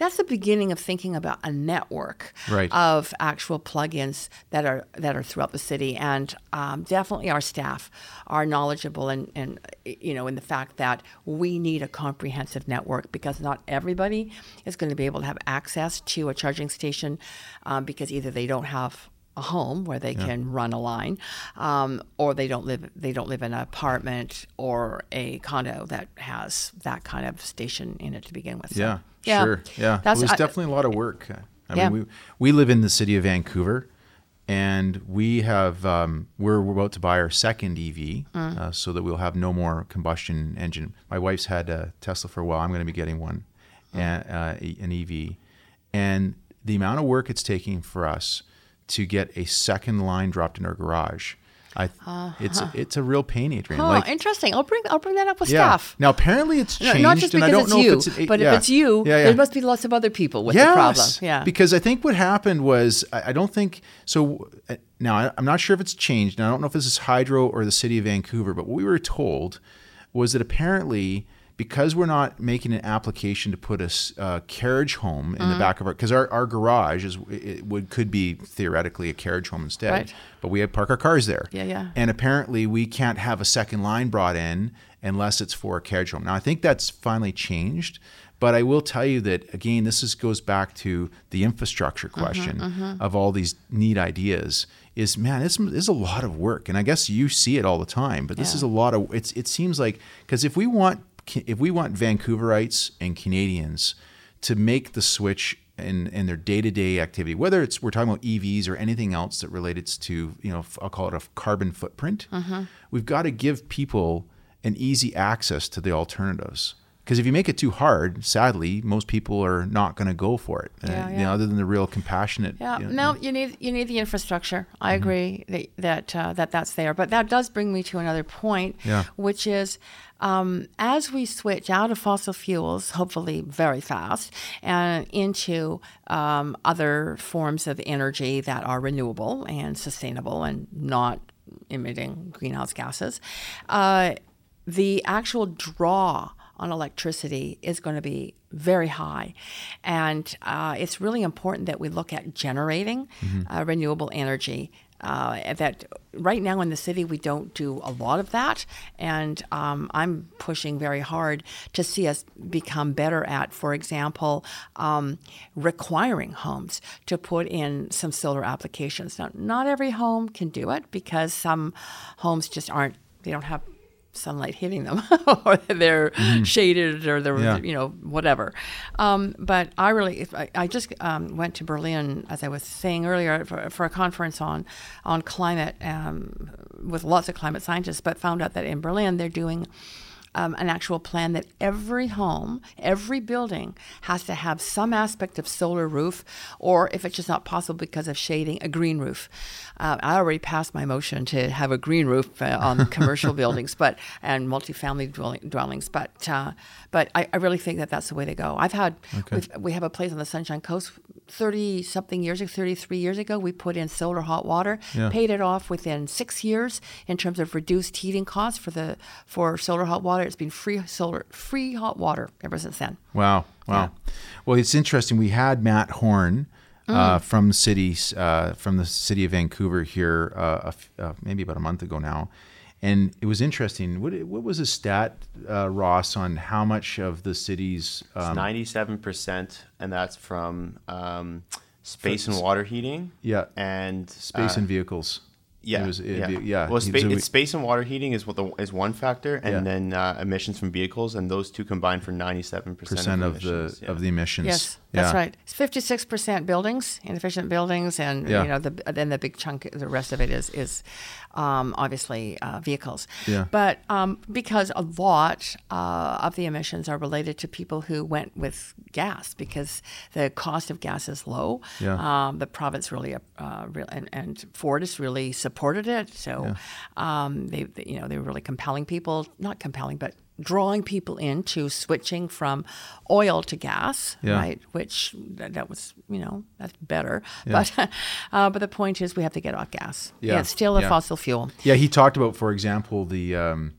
that's the beginning of thinking about a network right. of actual plug-ins that are, that are throughout the city. And um, definitely our staff are knowledgeable and, and, you know, in the fact that we need a comprehensive network, because not everybody is going to be able to have access to a charging station um, because either they don't have a home where they yeah. can run a line, um, or they don't live they don't live in an apartment or a condo that has that kind of station in it to begin with. So, yeah, yeah, sure, yeah. That's, well, there's definitely a lot of work. I yeah. mean, we we live in the city of Vancouver. And we have, um, we're, we're about to buy our second E V, mm. uh, so that we'll have no more combustion engine. My wife's had a Tesla for a while. I'm going to be getting one, mm. and, uh, an E V. And the amount of work it's taking for us to get a second line dropped in our garage, I, uh-huh. it's it's a real pain, Adriane. Oh, like, interesting. I'll bring I'll bring that up with yeah. staff. Now apparently it's changed. No, not just because it's you, if it's, it, but yeah. if it's you, yeah, yeah. there must be lots of other people with yes, the problem. Yeah, because I think what happened was I, I don't think so. Uh, now I, I'm not sure if it's changed, and I don't know if this is Hydro or the City of Vancouver. But what we were told was that apparently, because we're not making an application to put a uh, carriage home in mm-hmm. the back of our, because our, our garage is it would could be theoretically a carriage home instead, right. but we had park our cars there. Yeah, yeah. And apparently we can't have a second line brought in unless it's for a carriage home. Now I think that's finally changed, but I will tell you that again, this is goes back to the infrastructure question mm-hmm, mm-hmm. of all these neat ideas. Is man, this is a lot of work, and I guess you see it all the time. But this yeah. is a lot of it's. It seems like because if we want If we want Vancouverites and Canadians to make the switch in, in their day-to-day activity, whether it's we're talking about E Vs or anything else that relates to, you know, I'll call it a carbon footprint, mm-hmm. we've got to give people an easy access to the alternatives. Because if you make it too hard, sadly, most people are not going to go for it. Yeah, uh, yeah. You know, other than the real compassionate. Yeah, you know, no, you need you need the infrastructure. I mm-hmm. agree that that, uh, that that's there, but that does bring me to another point, yeah. which is um, as we switch out of fossil fuels, hopefully very fast, and into um, other forms of energy that are renewable and sustainable and not emitting greenhouse gases, uh, the actual draw on electricity is going to be very high. And uh, it's really important that we look at generating mm-hmm. uh, renewable energy. Uh, that right now in the city, we don't do a lot of that. And um, I'm pushing very hard to see us become better at, for example, um, requiring homes to put in some solar applications. Now, not every home can do it because some homes just aren't, they don't have sunlight hitting them or they're mm-hmm. shaded or they're, yeah. you know, whatever. Um, but I really, if I, I just um, went to Berlin, as I was saying earlier, for, for a conference on, on climate um, with lots of climate scientists, but found out that in Berlin they're doing Um, an actual plan that every home, every building has to have some aspect of solar roof, or if it's just not possible because of shading, a green roof. Uh, I already passed my motion to have a green roof uh, on commercial buildings, but and multifamily dwelling, dwellings. But uh, but I, I really think that that's the way to go. I've had okay. we've, we have a place on the Sunshine Coast thirty something years ago, thirty-three years ago. We put in solar hot water, yeah. paid it off within six years in terms of reduced heating costs for the for solar hot water. It's been free solar, free hot water ever since then. Wow. Wow. Yeah. Well, it's interesting. We had Matt Horn mm. uh, from, city, uh, from the city of Vancouver here uh, uh, maybe about a month ago now. And it was interesting. What, what was the stat, uh, Ross, on how much of the city's... Um, it's ninety-seven percent, and that's from um, space and water heating. Yeah. And... Space uh, and vehicles. Yeah, it was, it, yeah. yeah. Well, spa- so we, it's space and water heating is what the is one factor, and yeah. then uh, emissions from vehicles, and those two combine for ninety-seven percent of the yeah. of the emissions. Yes, yeah. that's right. It's fifty-six percent buildings, inefficient buildings, and yeah. you know the then the big chunk, the rest of it is is um, obviously uh, vehicles. Yeah. But um, because a lot uh, of the emissions are related to people who went with gas because the cost of gas is low. Yeah. Um, the province really uh, re- and, and Fortis really supports. supported it, so yeah. um, they, they, you know, they were really compelling people, not compelling, but drawing people into switching from oil to gas, yeah. right? Which that, that was, you know, that's better. Yeah. But uh, but the point is, we have to get off gas. Yeah, yeah it's still a yeah. fossil fuel. Yeah, he talked about, for example, the um,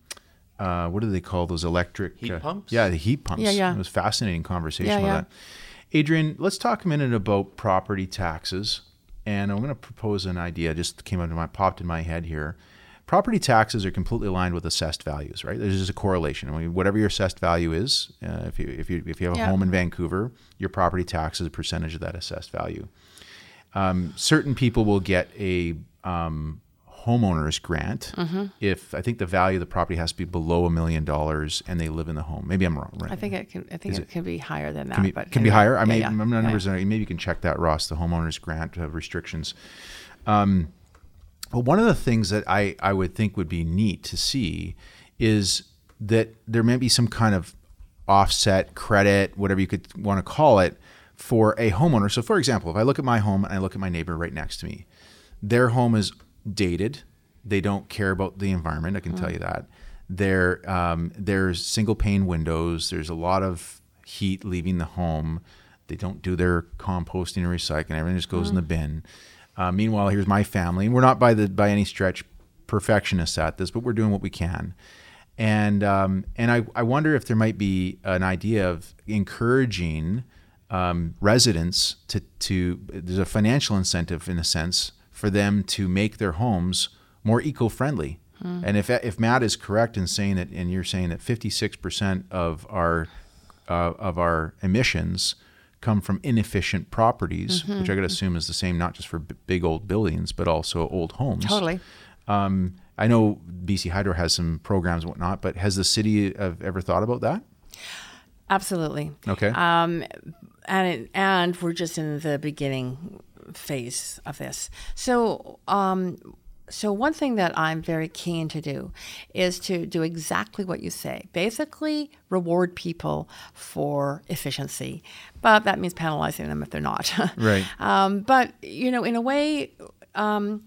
uh, what do they call those electric heat uh, pumps? Yeah, the heat pumps. Yeah, yeah. It was a fascinating conversation yeah, with yeah. that. Adriane, let's talk a minute about property taxes. And I'm going to propose an idea. Just came up to my popped in my head here. Property taxes are completely aligned with assessed values, right? There's just a correlation. I mean, whatever your assessed value is, uh, if you if you if you have a yeah. home in Vancouver, your property tax is a percentage of that assessed value. Um, certain people will get a um, homeowner's grant mm-hmm. if I think the value of the property has to be below a million dollars and they live in the home. Maybe I'm wrong. Right? I think it can. I think it, it can be higher than that. Can be, but can anyway. be higher. I mean, yeah, yeah. I'm not yeah. one hundred percent. Maybe you can check that, Ross. The homeowner's grant uh, restrictions. Um, but one of the things that I I would think would be neat to see is that there may be some kind of offset credit, whatever you could want to call it, for a homeowner. So, for example, if I look at my home and I look at my neighbor right next to me, their home is dated. They don't care about the environment. I can mm. tell you that. There, um, there's single pane windows. There's a lot of heat leaving the home. They don't do their composting or recycling. Everything just goes mm. in the bin. Uh, meanwhile, here's my family. And we're not by the by any stretch perfectionists at this, but we're doing what we can. And um, and I, I wonder if there might be an idea of encouraging um, residents to to. There's a financial incentive in a sense for them to make their homes more eco-friendly. Hmm. And if if Matt is correct in saying that, and you're saying that fifty-six percent of our uh, of our emissions come from inefficient properties, mm-hmm. which I got to assume is the same not just for b- big old buildings, but also old homes. Totally. Um, I know B C Hydro has some programs and whatnot, but has the city have ever thought about that? Absolutely. Okay. Um, and it, and we're just in the beginning phase of this. So, um, so one thing that I'm very keen to do is to do exactly what you say. Basically, reward people for efficiency, but that means penalizing them if they're not. Right. Um, but you know, in a way, um,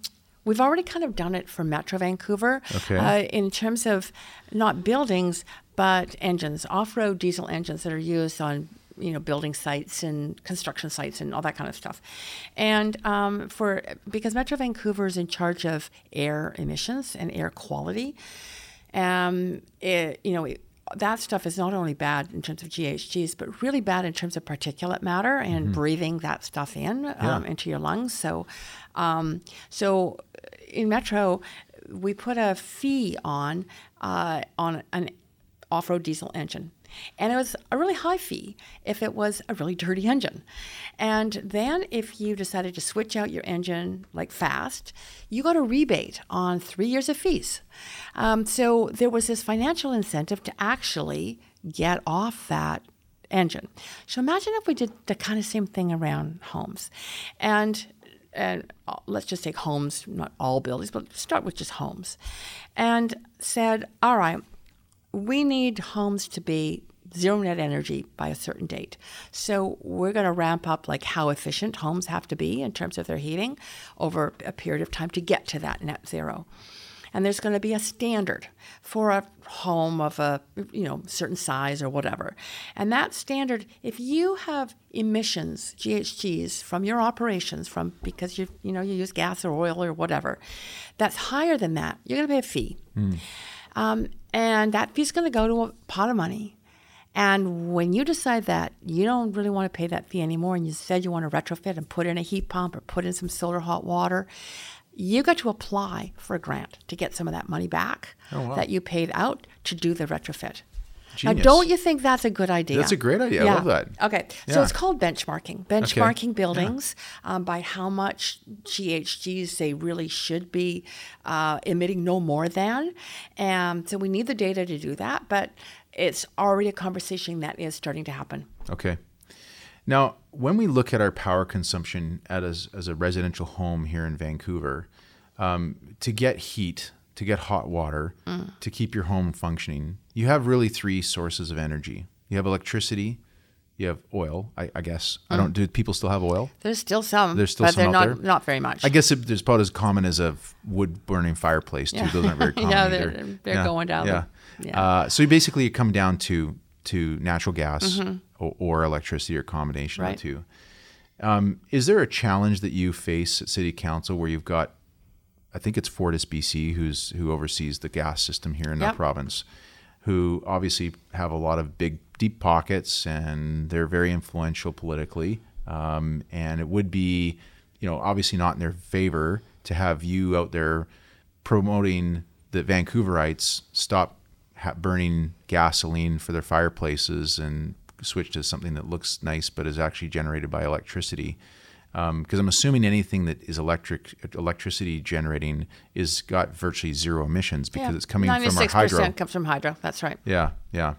we've already kind of done it for Metro Vancouver. Okay. Uh, in terms of not buildings, but engines, off-road diesel engines that are used on, you know, building sites and construction sites and all that kind of stuff. And um, for because Metro Vancouver is in charge of air emissions and air quality, um, it, you know, it, that stuff is not only bad in terms of G H Gs, but really bad in terms of particulate matter and mm-hmm. breathing that stuff in yeah. um, into your lungs. So, um, so in Metro, we put a fee on uh, on an off-road diesel engine. And it was a really high fee if it was a really dirty engine. And then if you decided to switch out your engine, like fast, you got a rebate on three years of fees. Um, so there was this financial incentive to actually get off that engine. So imagine if we did the kind of same thing around homes. And and let's just take homes, not all buildings, but start with just homes. And said, all right, we need homes to be zero net energy by a certain date. So we're going to ramp up like how efficient homes have to be in terms of their heating over a period of time to get to that net zero. And there's going to be a standard for a home of a, you know, certain size or whatever. And that standard, if you have emissions, G H Gs, from your operations, from because you you know you use gas or oil or whatever, that's higher than that, you're going to pay a fee. Mm. Um, and that fee's going to go to a pot of money. And when you decide that you don't really want to pay that fee anymore, and you said you want to retrofit and put in a heat pump or put in some solar hot water, you got to apply for a grant to get some of that money back oh, wow. that you paid out to do the retrofit. Genius. Now, don't you think that's a good idea? That's a great idea. Yeah. I love that. Okay. Yeah. So it's called benchmarking. Benchmarking okay. buildings yeah. um, by how much G H Gs they really should be uh, emitting, no more than. And so we need the data to do that, but it's already a conversation that is starting to happen. Okay. Now, when we look at our power consumption at as, as a residential home here in Vancouver, um, to get heat, to get hot water, mm. to keep your home functioning, you have really three sources of energy. You have electricity, you have oil, I, I guess. Mm. I don't do people still have oil? There's still some. There's still but some they're out not, there. Not very much. I guess it, there's probably as common as a wood burning fireplace too. Yeah. Those aren't very common. no, they're, either. they're yeah. going down. Yeah. The, yeah. Uh, so you basically you come down to to natural gas mm-hmm. or, or electricity or combination right. of the two. Um, is there a challenge that you face at City Council where you've got, I think it's Fortis B C who's who oversees the gas system here in yep. the province, who obviously have a lot of big, deep pockets and they're very influential politically. Um, and it would be, you know, obviously not in their favor to have you out there promoting that Vancouverites stop burning gasoline for their fireplaces and switch to something that looks nice but is actually generated by electricity, because um, I'm assuming anything that is electric electricity generating is got virtually zero emissions because yeah. it's coming from our hydro. ninety-six percent comes from hydro. That's right. Yeah, yeah.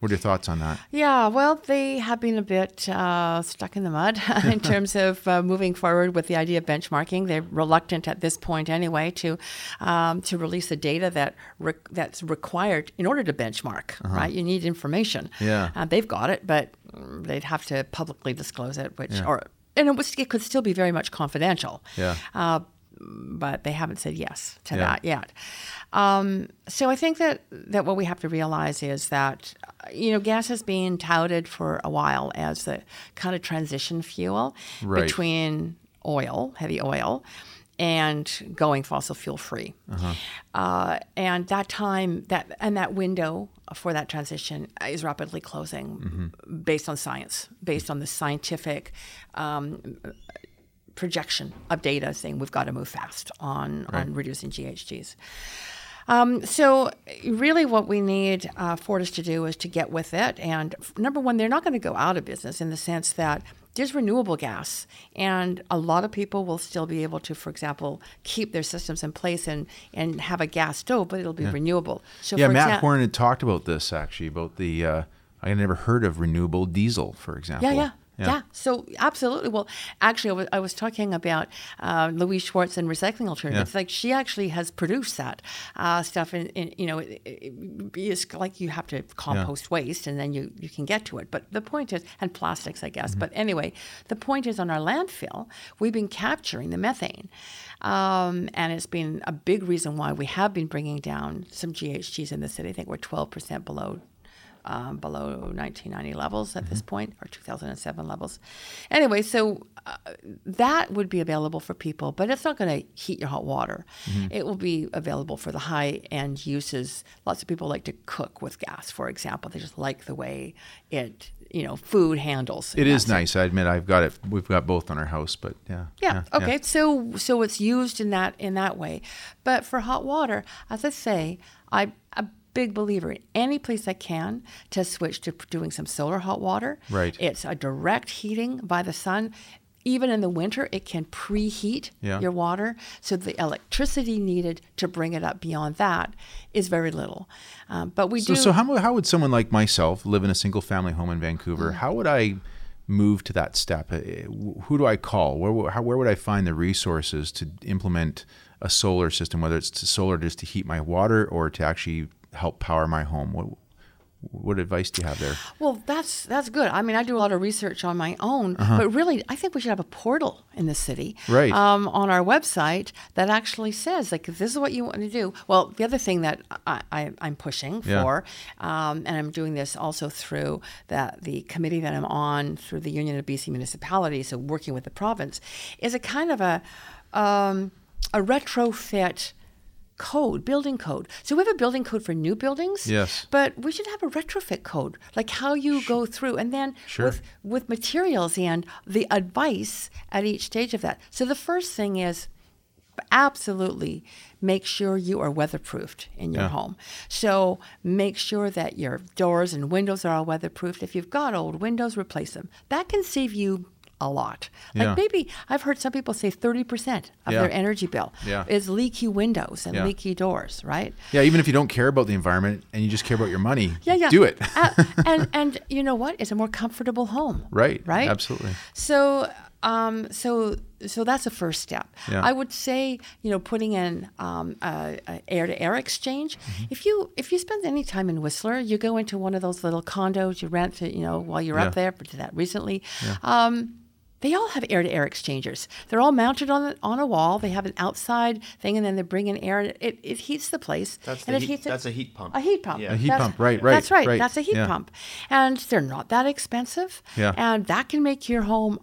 What are your thoughts on that? Yeah, well, they have been a bit uh, stuck in the mud in terms of uh, moving forward with the idea of benchmarking. They're reluctant at this point anyway to um, to release the data that re- that's required in order to benchmark, uh-huh. right? You need information. Yeah. Uh, they've got it, but they'd have to publicly disclose it, which yeah. or and it, was, it could still be very much confidential. Yeah. Uh, but they haven't said yes to yeah. that yet. Um, so I think that, that what we have to realize is that, you know, gas has been touted for a while as the kind of transition fuel right. between oil, heavy oil, and going fossil fuel free. Uh-huh. Uh, and that time, that and that window for that transition is rapidly closing mm-hmm. based on science, based on the scientific um projection of data saying we've got to move fast on, right. on reducing G H Gs. Um, so really what we need uh, Fortis to do is to get with it. And number one, they're not going to go out of business in the sense that there's renewable gas. And a lot of people will still be able to, for example, keep their systems in place and, and have a gas stove, but it'll be yeah. renewable. So Yeah, for Matt exa- Horne had talked about this actually, about the, uh, I never heard of renewable diesel, for example. Yeah, yeah. Yeah. yeah, so absolutely. Well, actually, I was, I was talking about uh, Louise Schwartz and Recycling Alternatives. Yeah. Like, she actually has produced that uh, stuff. And, you know, it, it, it's like you have to compost yeah. waste and then you, you can get to it. But the point is, and plastics, I guess. Mm-hmm. But anyway, the point is on our landfill, we've been capturing the methane. Um, and it's been a big reason why we have been bringing down some G H Gs in the city. I think we're twelve percent below. Um, below nineteen ninety levels at mm-hmm. this point, or two thousand seven levels. Anyway, so uh, that would be available for people, but it's not going to heat your hot water. Mm-hmm. It will be available for the high-end uses. Lots of people like to cook with gas, for example. They just like the way it, you know, food handles. It is nice. I admit I've got it. We've got both on our house, but yeah. Yeah. yeah okay. Yeah. So so it's used in that in that way. But for hot water, as I say, I. I big believer in any place I can to switch to doing some solar hot water. Right. It's a direct heating by the sun. Even in the winter, it can preheat yeah. your water. So the electricity needed to bring it up beyond that is very little. Um, but we so, do. So how, how would someone like myself live in a single family home in Vancouver? Mm-hmm. How would I move to that step? Who do I call? Where, how, where would I find the resources to implement a solar system, whether it's to solar just to heat my water or to actually help power my home? What, What advice do you have there? Well, that's that's good. I mean, I do a lot of research on my own, uh-huh. but really, I think we should have a portal in the city right. um, on our website that actually says, like, if this is what you want to do. Well, the other thing that I, I, I'm pushing yeah. for, um, and I'm doing this also through that the committee that I'm on through the Union of B C Municipalities, so working with the province, is a kind of a um, a retrofit code, building code. So we have a building code for new buildings, yes. but we should have a retrofit code, like how you sure. go through, and then sure. with, with materials and the advice at each stage of that. So the first thing is absolutely make sure you are weatherproofed in your yeah. home. So make sure that your doors and windows are all weatherproofed. If you've got old windows, replace them. That can save you a lot. Like yeah. maybe I've heard some people say thirty percent of yeah. their energy bill yeah. is leaky windows and yeah. leaky doors, right? Yeah, even if you don't care about the environment and you just care about your money, yeah, yeah. do it. uh, and and you know what? It's a more comfortable home. Right. Right? Absolutely. So um so so that's a first step. Yeah. I would say, you know, putting in um a, a air-to-air exchange. Mm-hmm. If you if you spend any time in Whistler, you go into one of those little condos you rent to, you know, while you're yeah. up there, but did that recently. Yeah. Um They all have air-to-air exchangers. They're all mounted on the, on a wall. They have an outside thing, and then they bring in air, and it, it heats the place. That's, and the it heat, heats it, that's a heat pump. A heat pump. Yeah. A heat that's, pump, right, right. That's right. right. That's a heat yeah. pump. And they're not that expensive, yeah. and that can make your home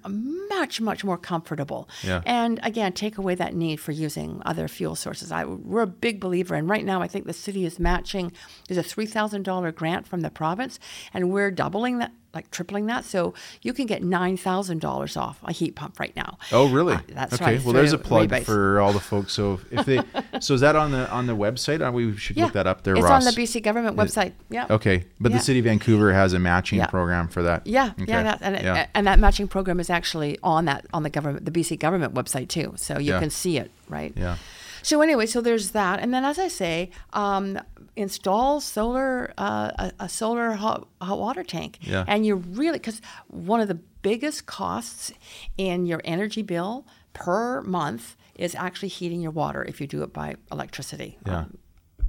much, much more comfortable. Yeah. And, again, take away that need for using other fuel sources. I, we're a big believer, and right now I think the city is matching. There's a three thousand dollars grant from the province, and we're doubling that. Like tripling that, so you can get nine thousand dollars off a heat pump right now. Oh, really? Uh, that's okay. Right. Well, there's a plug rebase. For all the folks. So if they, so is that on the on the website? Uh, we should yeah. look that up there. It's Ross. On the B C government website. Yeah. Okay, but yeah. the city of Vancouver has a matching yeah. program for that. Yeah, okay. yeah, that, and, yeah, and that matching program is actually on that on the government, the B C government website too. So you yeah. can see it, right? Yeah. So anyway, so there's that, and then as I say, um, install solar uh, a, a solar hot, hot water tank, yeah. and you really because one of the biggest costs in your energy bill per month is actually heating your water if you do it by electricity. Yeah. Um,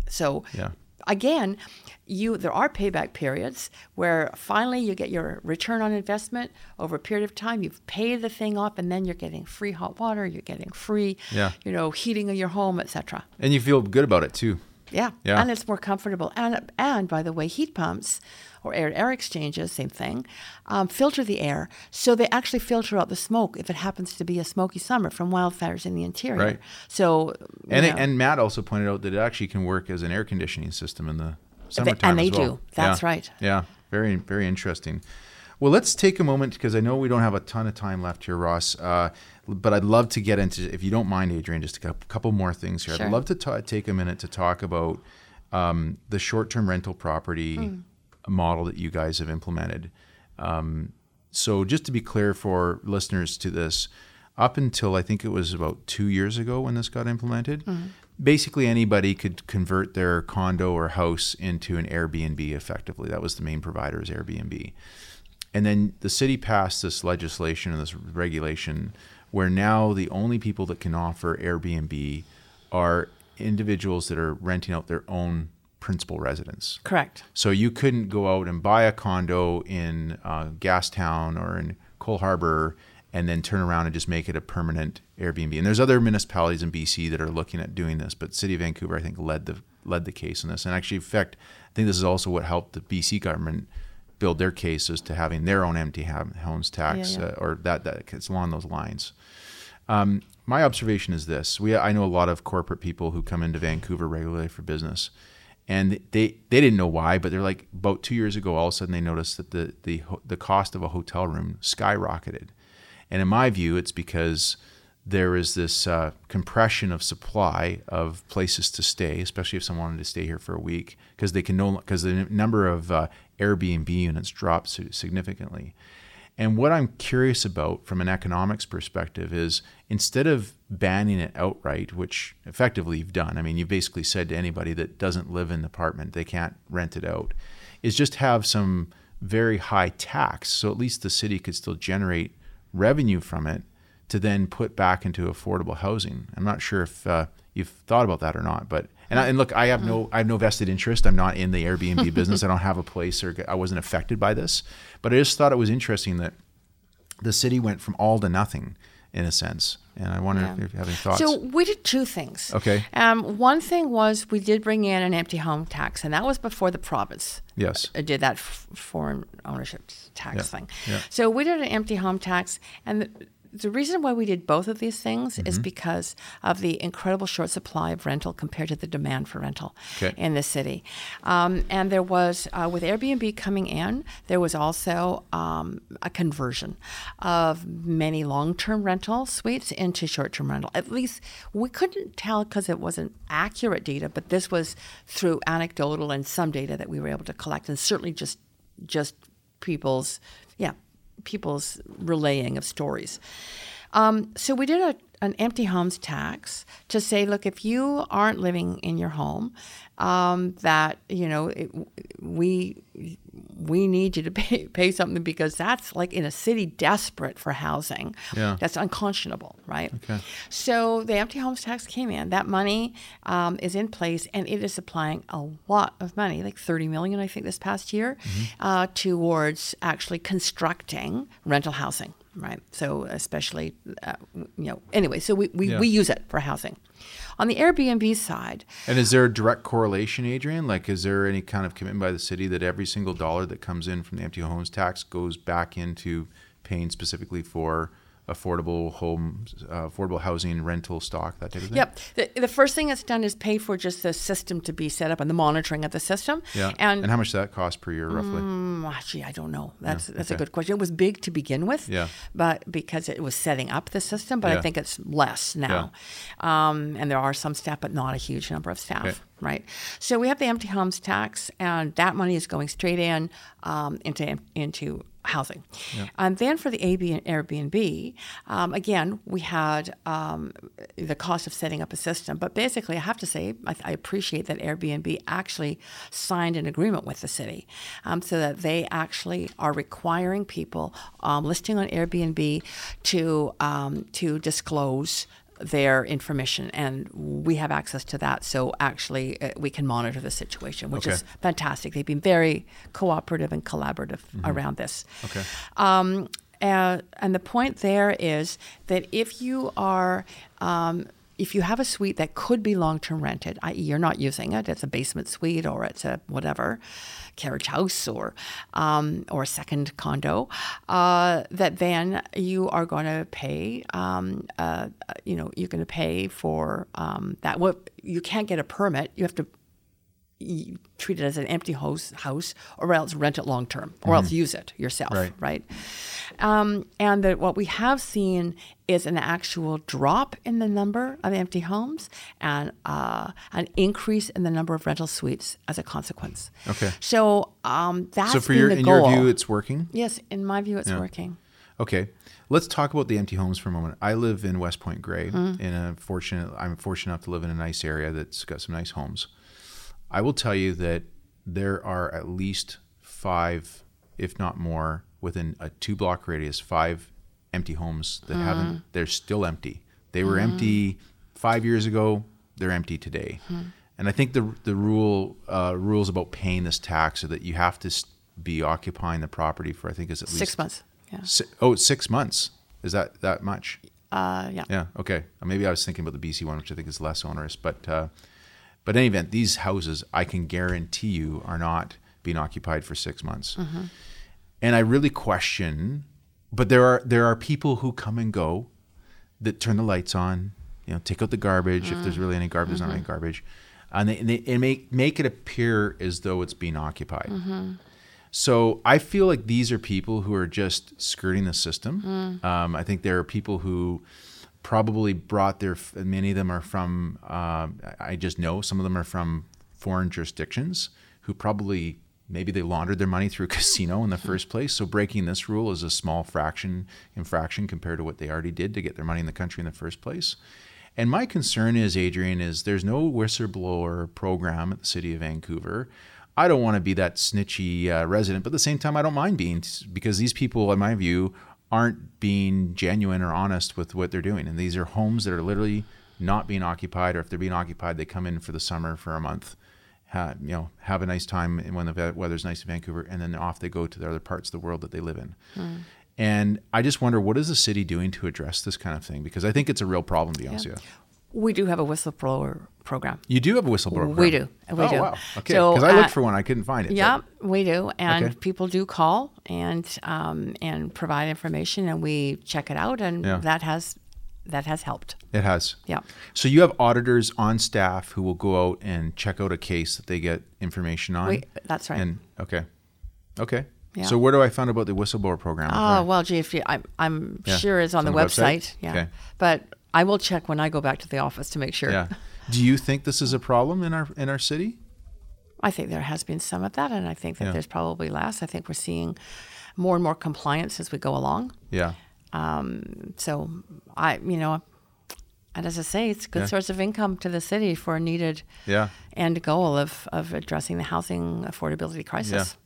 so yeah. again, you there are payback periods where finally you get your return on investment over a period of time. You've paid the thing off, and then you're getting free hot water. You're getting free, yeah. you know, heating of your home, et cetera. And you feel good about it too. Yeah. yeah, and it's more comfortable. And and by the way, heat pumps or air-to-air exchanges, same thing, um, filter the air. So they actually filter out the smoke if it happens to be a smoky summer from wildfires in the interior. Right. So, and, it, and Matt also pointed out that it actually can work as an air conditioning system in the summertime as well. And they do. That's yeah. right. Yeah, very, very interesting. Well, let's take a moment because I know we don't have a ton of time left here, Ross, uh, but I'd love to get into, if you don't mind, Adriane, just a couple more things here. Sure. I'd love to ta- take a minute to talk about um, the short-term rental property mm. model that you guys have implemented. Um, so just to be clear for listeners to this, up until I think it was about two years ago when this got implemented, mm. basically anybody could convert their condo or house into an Airbnb effectively. That was the main provider, is Airbnb. And then the city passed this legislation and this regulation where now the only people that can offer Airbnb are individuals that are renting out their own principal residence. Correct. So you couldn't go out and buy a condo in uh, Gastown or in Cole Harbour and then turn around and just make it a permanent Airbnb. And there's other municipalities in B C that are looking at doing this, but City of Vancouver, I think, led the led the case in this. And actually, in fact, I think this is also what helped the B C government build their cases to having their own empty homes tax yeah, yeah. Uh, or that that it's along those lines. Um, my observation is this. We I know a lot of corporate people who come into Vancouver regularly for business, and they, they didn't know why, but they're like about two years ago, all of a sudden they noticed that the, the the cost of a hotel room skyrocketed. And in my view, it's because there is this uh, compression of supply of places to stay, especially if someone wanted to stay here for a week, because they can no, because the number of uh, Airbnb units drops significantly. And what I'm curious about from an economics perspective is, instead of banning it outright, which effectively you've done, I mean, you basically said to anybody that doesn't live in the apartment, they can't rent it out, is just have some very high tax. So at least the city could still generate revenue from it to then put back into affordable housing. I'm not sure if uh, you've thought about that or not, but and, I, and look, I have no, I have no vested interest. I'm not in the Airbnb business. I don't have a place, or I wasn't affected by this. But I just thought it was interesting that the city went from all to nothing, in a sense. And I wonder yeah. if you're having thoughts. So we did two things. Okay. Um, one thing was we did bring in an empty home tax, and that was before the province yes. did that f- foreign ownership tax yeah. thing. Yeah. So we did an empty home tax, and the, the reason why we did both of these things mm-hmm. is because of the incredible short supply of rental compared to the demand for rental okay. in the city. Um, and there was, uh, with Airbnb coming in, there was also um, a conversion of many long-term rental suites into short-term rental. At least we couldn't tell because it wasn't accurate data, but this was through anecdotal and some data that we were able to collect, and certainly just just people's, yeah, people's relaying of stories. Um, so we did a, an empty homes tax to say, look, if you aren't living in your home, um, that, you know, it, we we need you to pay, pay something, because that's like in a city desperate for housing. Yeah. That's unconscionable, right? Okay. So the empty homes tax came in. That money um, is in place, and it is supplying a lot of money, like thirty million dollars, I think, this past year, mm-hmm. uh, towards actually constructing rental housing. Right. So especially, uh, you know, anyway, so we, we, yeah. we use it for housing. On the Airbnb side. And is there a direct correlation, Adriane? Like, is there any kind of commitment by the city that every single dollar that comes in from the empty homes tax goes back into paying specifically for affordable homes, uh, affordable housing, rental stock, that type of thing? Yep. The, the first thing it's done is pay for just the system to be set up and the monitoring of the system. Yeah. And, and how much does that cost per year, roughly? Um, gee, I don't know. That's yeah. that's okay. a good question. It was big to begin with, yeah. but because it was setting up the system, but yeah. I think it's less now. Yeah. Um, and there are some staff, but not a huge number of staff. Okay. Right. So we have the empty homes tax, and that money is going straight in um, into into housing. Yeah. And then for the Airbnb, um, again, we had um, the cost of setting up a system. But basically, I have to say, I, I appreciate that Airbnb actually signed an agreement with the city um, so that they actually are requiring people um, listing on Airbnb to um, to disclose their information, and we have access to that, so actually uh, we can monitor the situation, which okay. is fantastic. They've been very cooperative and collaborative mm-hmm. around this. Okay. Um, and, and the point there is that if you are um, if you have a suite that could be long-term rented, that is you're not using it, it's a basement suite or it's a whatever, carriage house or um, or a second condo, uh, that then you are going to pay, um, uh, you know, you're going to pay for um, that. Well, you can't get a permit. You have to treat it as an empty house, house or else rent it long-term or mm-hmm. else use it yourself, right? right? Um, and that what we have seen is an actual drop in the number of empty homes and uh, an increase in the number of rental suites as a consequence. Okay. So um, that's so for your, the in goal. your view, it's working? Yes, in my view, it's yeah. working. Okay. Let's talk about the empty homes for a moment. I live in West Point Grey, mm-hmm. in a fortunate, I'm fortunate enough to live in a nice area that's got some nice homes. I will tell you that there are at least five, if not more, within a two-block radius, five empty homes that mm. haven't, they're still empty. They were mm. empty five years ago, they're empty today. Mm. And I think the the rule uh, rules about paying this tax are that you have to be occupying the property for, I think, is at least... Six months, yeah. Si- oh, six months. Is that that much? Uh, yeah. Yeah, okay. Maybe I was thinking about the B C one, which I think is less onerous, but... Uh, But in any event, these houses, I can guarantee you, are not being occupied for six months. Mm-hmm. And I really question, but there are there are people who come and go that turn the lights on, you know, take out the garbage, mm. if there's really any garbage, mm-hmm. there's not any garbage. And they, and they and make, make it appear as though it's being occupied. Mm-hmm. So I feel like these are people who are just skirting the system. Mm. Um, I think there are people who... probably brought their, many of them are from, uh, I just know some of them are from foreign jurisdictions who probably, maybe they laundered their money through a casino in the first place. So breaking this rule is a small fraction infraction compared to what they already did to get their money in the country in the first place. And my concern is, Adriane, is there's no whistleblower program at the city of Vancouver. I don't want to be that snitchy uh, resident, but at the same time, I don't mind being, because these people, in my view, aren't being genuine or honest with what they're doing. And these are homes that are literally not being occupied, or if they're being occupied, they come in for the summer for a month, uh, you know, have a nice time when the weather's nice in Vancouver, and then off they go to the other parts of the world that they live in. Mm. And I just wonder, what is the city doing to address this kind of thing? Because I think it's a real problem, to be honest with you. We do have a whistleblower program. You do have a whistleblower program? We do. We oh, do. wow. Okay, because so, uh, I looked for one. I couldn't find it. Yeah, but. we do. And okay. people do call and um, and provide information, and we check it out, and yeah. that has that has helped. It has. Yeah. So you have auditors on staff who will go out and check out a case that they get information on? We, that's right. And Okay. Okay. Yeah. So where do I find about the whistleblower program? Oh, well, gee, if you, I, I'm yeah. sure it's on, it's on the, the website. website. Yeah. Okay. But I will check when I go back to the office to make sure. Yeah. Do you think this is a problem in our in our city? I think there has been some of that, and I think that yeah. there's probably less. I think we're seeing more and more compliance as we go along. Yeah. Um, so, I, you know, and as I say, it's a good yeah. source of income to the city for a needed yeah. end goal of, of addressing the housing affordability crisis. Yeah.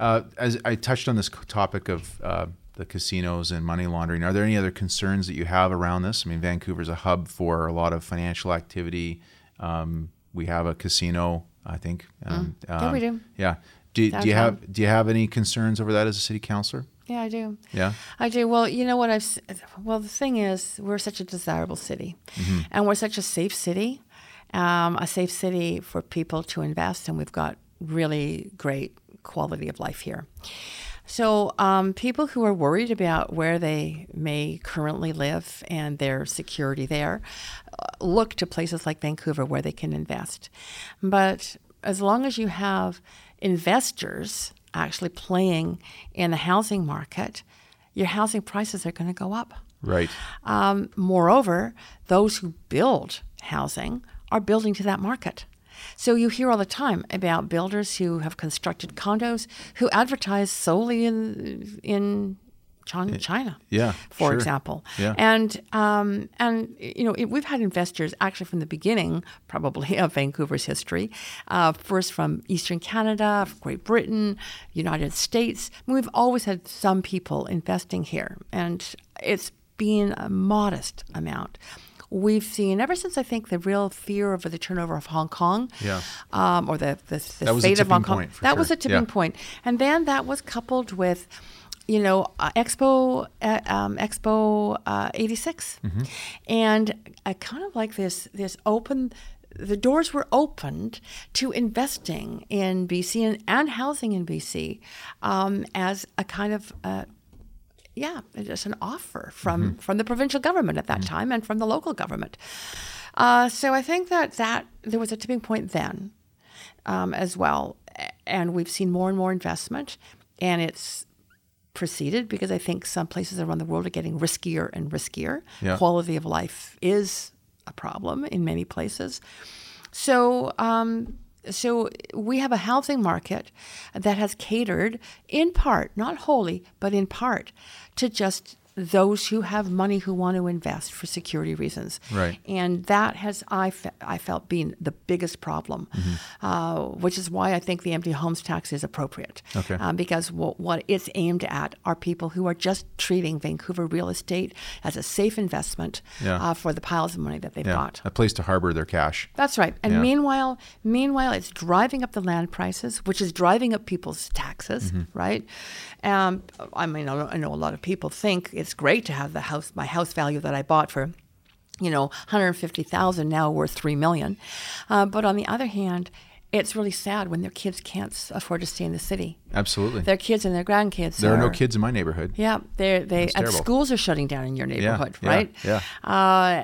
Uh, as I touched on this topic of uh, the casinos and money laundering, are there any other concerns that you have around this? I mean, Vancouver's a hub for a lot of financial activity. Um, we have a casino, I think. Um, mm. Yeah, um, we do. Yeah. Do, do you have Do you have any concerns over that as a city councillor? Yeah, I do. Yeah, I do. Well, you know what I've. Well, the thing is, we're such a desirable city, mm-hmm. and we're such a safe city, um, a safe city for people to invest, and we've got really great quality of life here. So um, people who are worried about where they may currently live and their security there, uh, look to places like Vancouver where they can invest. But as long as you have investors actually playing in the housing market, your housing prices are going to go up. Right. Um, moreover, those who build housing are building to that market. So you hear all the time about builders who have constructed condos who advertise solely in in China, yeah, for sure. example. Yeah. And, um, and you know, it, we've had investors actually from the beginning, probably, of Vancouver's history, uh, first from Eastern Canada, from Great Britain, United States. I mean, we've always had some people investing here, and it's been a modest amount. We've seen, ever since I think the real fear over the turnover of Hong Kong, yeah. um, or the, the, the fate of Hong Kong, that sure. was a tipping yeah. point. And then that was coupled with, you know, uh, Expo uh, um, Expo uh, eighty-six, mm-hmm. and I kind of like this this open. The doors were opened to investing in B C and, and housing in B C um, as a kind of. Uh, Yeah, it's an offer from, mm-hmm. from the provincial government at that mm-hmm. time and from the local government. Uh, so I think that, that there was a tipping point then um, as well. And we've seen more and more investment. And it's proceeded because I think some places around the world are getting riskier and riskier. Yeah. Quality of life is a problem in many places. So... Um, So we have a housing market that has catered in part, not wholly, but in part, to just those who have money who want to invest for security reasons. Right. And that has, I, fe- I felt, been the biggest problem, mm-hmm. uh, which is why I think the empty homes tax is appropriate. Okay. Um, because w- what it's aimed at are people who are just treating Vancouver real estate as a safe investment yeah. uh, for the piles of money that they've yeah. got. A place to harbor their cash. That's right. And yeah. meanwhile, meanwhile, it's driving up the land prices, which is driving up people's taxes, mm-hmm. right? Um, I mean, I know a lot of people think it's great to have the house, my house value that I bought for, you know, one hundred fifty thousand dollars now worth three million dollars. Uh, but on the other hand, it's really sad when their kids can't afford to stay in the city. Absolutely. Their kids and their grandkids. There are, are no kids in my neighborhood. Yeah, they they and schools are shutting down in your neighborhood, yeah, right? Yeah. yeah.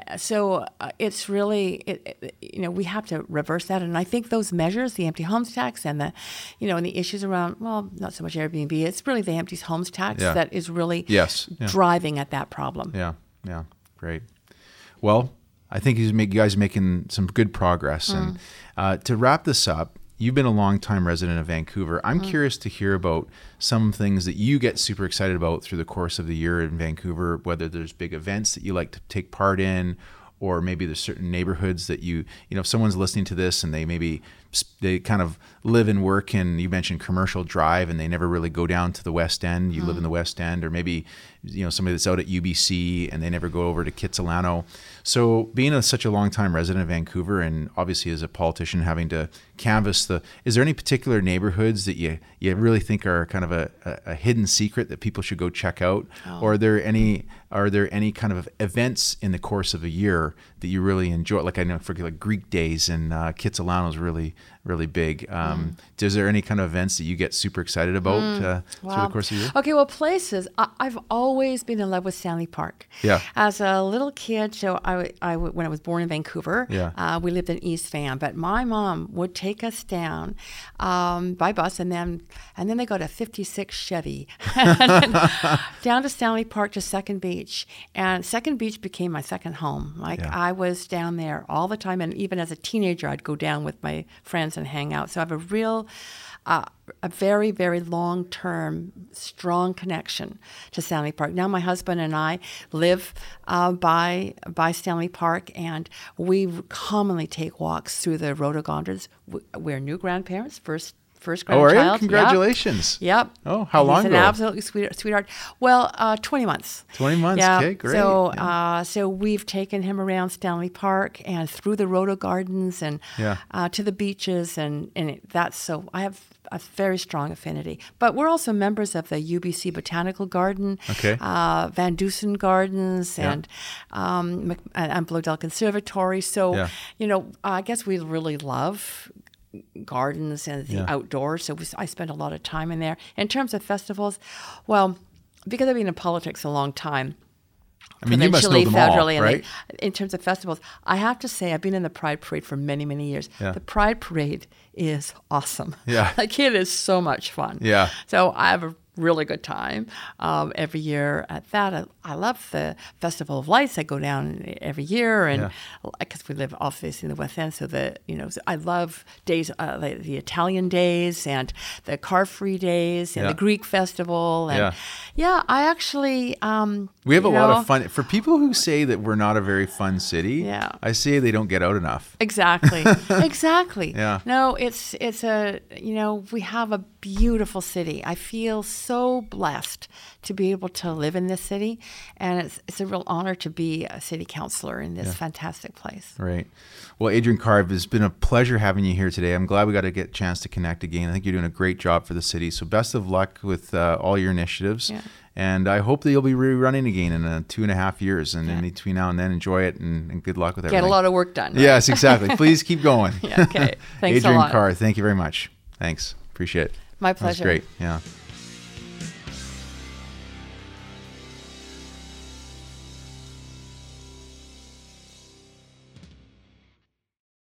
Uh, so uh, it's really it, it, you know, we have to reverse that, and I think those measures, the empty homes tax and the you know, and the issues around, well, not so much Airbnb, it's really the empty homes tax yeah. that is really yes. yeah. driving at that problem. Yeah. Yeah. Great. well, I think he's make, you guys are making some good progress. Mm. And uh, to wrap this up, you've been a long-time resident of Vancouver. I'm mm. curious to hear about some things that you get super excited about through the course of the year in Vancouver, whether there's big events that you like to take part in, or maybe there's certain neighborhoods that you, you know, if someone's listening to this and they maybe, they kind of live and work in, you mentioned Commercial Drive, and they never really go down to the West End. You mm. live in the West End, or maybe, you know, somebody that's out at U B C and they never go over to Kitsilano. So being a, such a long-time resident of Vancouver, and obviously as a politician having to canvass the, is there any particular neighborhoods that you, you really think are kind of a, a, a hidden secret that people should go check out? Oh. Or are there any, are there any kind of events in the course of a year that you really enjoy? Like I know for like Greek Days and uh, Kitsilano is really, really big. Um, mm. Is there any kind of events that you get super excited about mm. uh, wow. through the course of the year? Okay, well, places. I, I've always been in love with Stanley Park. Yeah. As a little kid, so I, I when I was born in Vancouver, yeah. uh, we lived in East Van, but my mom would take us down um, by bus, and then and then they go to fifty-six Chevy down to Stanley Park to Second Beach, and Second Beach became my second home. Like yeah. I was down there all the time, and even as a teenager, I'd go down with my friends and hang out. So I have a real, uh, a very, very long-term, strong connection to Stanley Park. Now my husband and I live uh, by by Stanley Park, and we commonly take walks through the rhododendrons. We're new grandparents, first first grandchild. Oh, right. Congratulations. Yep. yep. Oh, how long ago? He's an absolutely sweet, sweetheart. Well, uh, twenty months. twenty months. Yeah. Okay, great. So yeah. uh, so we've taken him around Stanley Park and through the rhodo gardens and yeah. uh, to the beaches. And, and that's so, I have a very strong affinity. But we're also members of the U B C Botanical Garden, okay. uh, Van Dusen Gardens, yeah. and um, Mac- and Blodell Conservatory. So, yeah. you know, I guess we really love gardens and the yeah. outdoors, so we, I spent a lot of time in there. In terms of festivals, well, because I've been in politics a long time, I mean, you must know them federally, all, right? In terms of festivals, I have to say I've been in the Pride Parade for many, many years. Yeah. The Pride Parade is awesome. Yeah, like it is so much fun. Yeah. So I have a really good time um, every year at that. I, I love the Festival of Lights. I go down every year, and because yeah. we live obviously in the West End, so the you know so I love days uh, like the Italian days and the Car-Free days and yeah. the Greek festival and yeah, yeah I actually um, we have a know, lot of fun for people who say that we're not a very fun city. Yeah, I say they don't get out enough. Exactly, exactly. Yeah, no, it's it's a you know we have a beautiful city. I feel so so blessed to be able to live in this city, and it's it's a real honor to be a city councillor in this yeah. fantastic place. Right. Well, Adriane Carr, it's been a pleasure having you here today. I'm glad we got to get a chance to connect again. I think you're doing a great job for the city. So best of luck with uh, all your initiatives. Yeah. And I hope that you'll be rerunning again in uh, two and a half years. And yeah. in between now and then, enjoy it, and, and good luck with everything. Get a lot of work done. Right? Yes, exactly. Please keep going. Yeah, okay. Thanks Adriane a lot. Adriane Carr, thank you very much. Thanks. Appreciate it. My pleasure. That's great. Yeah.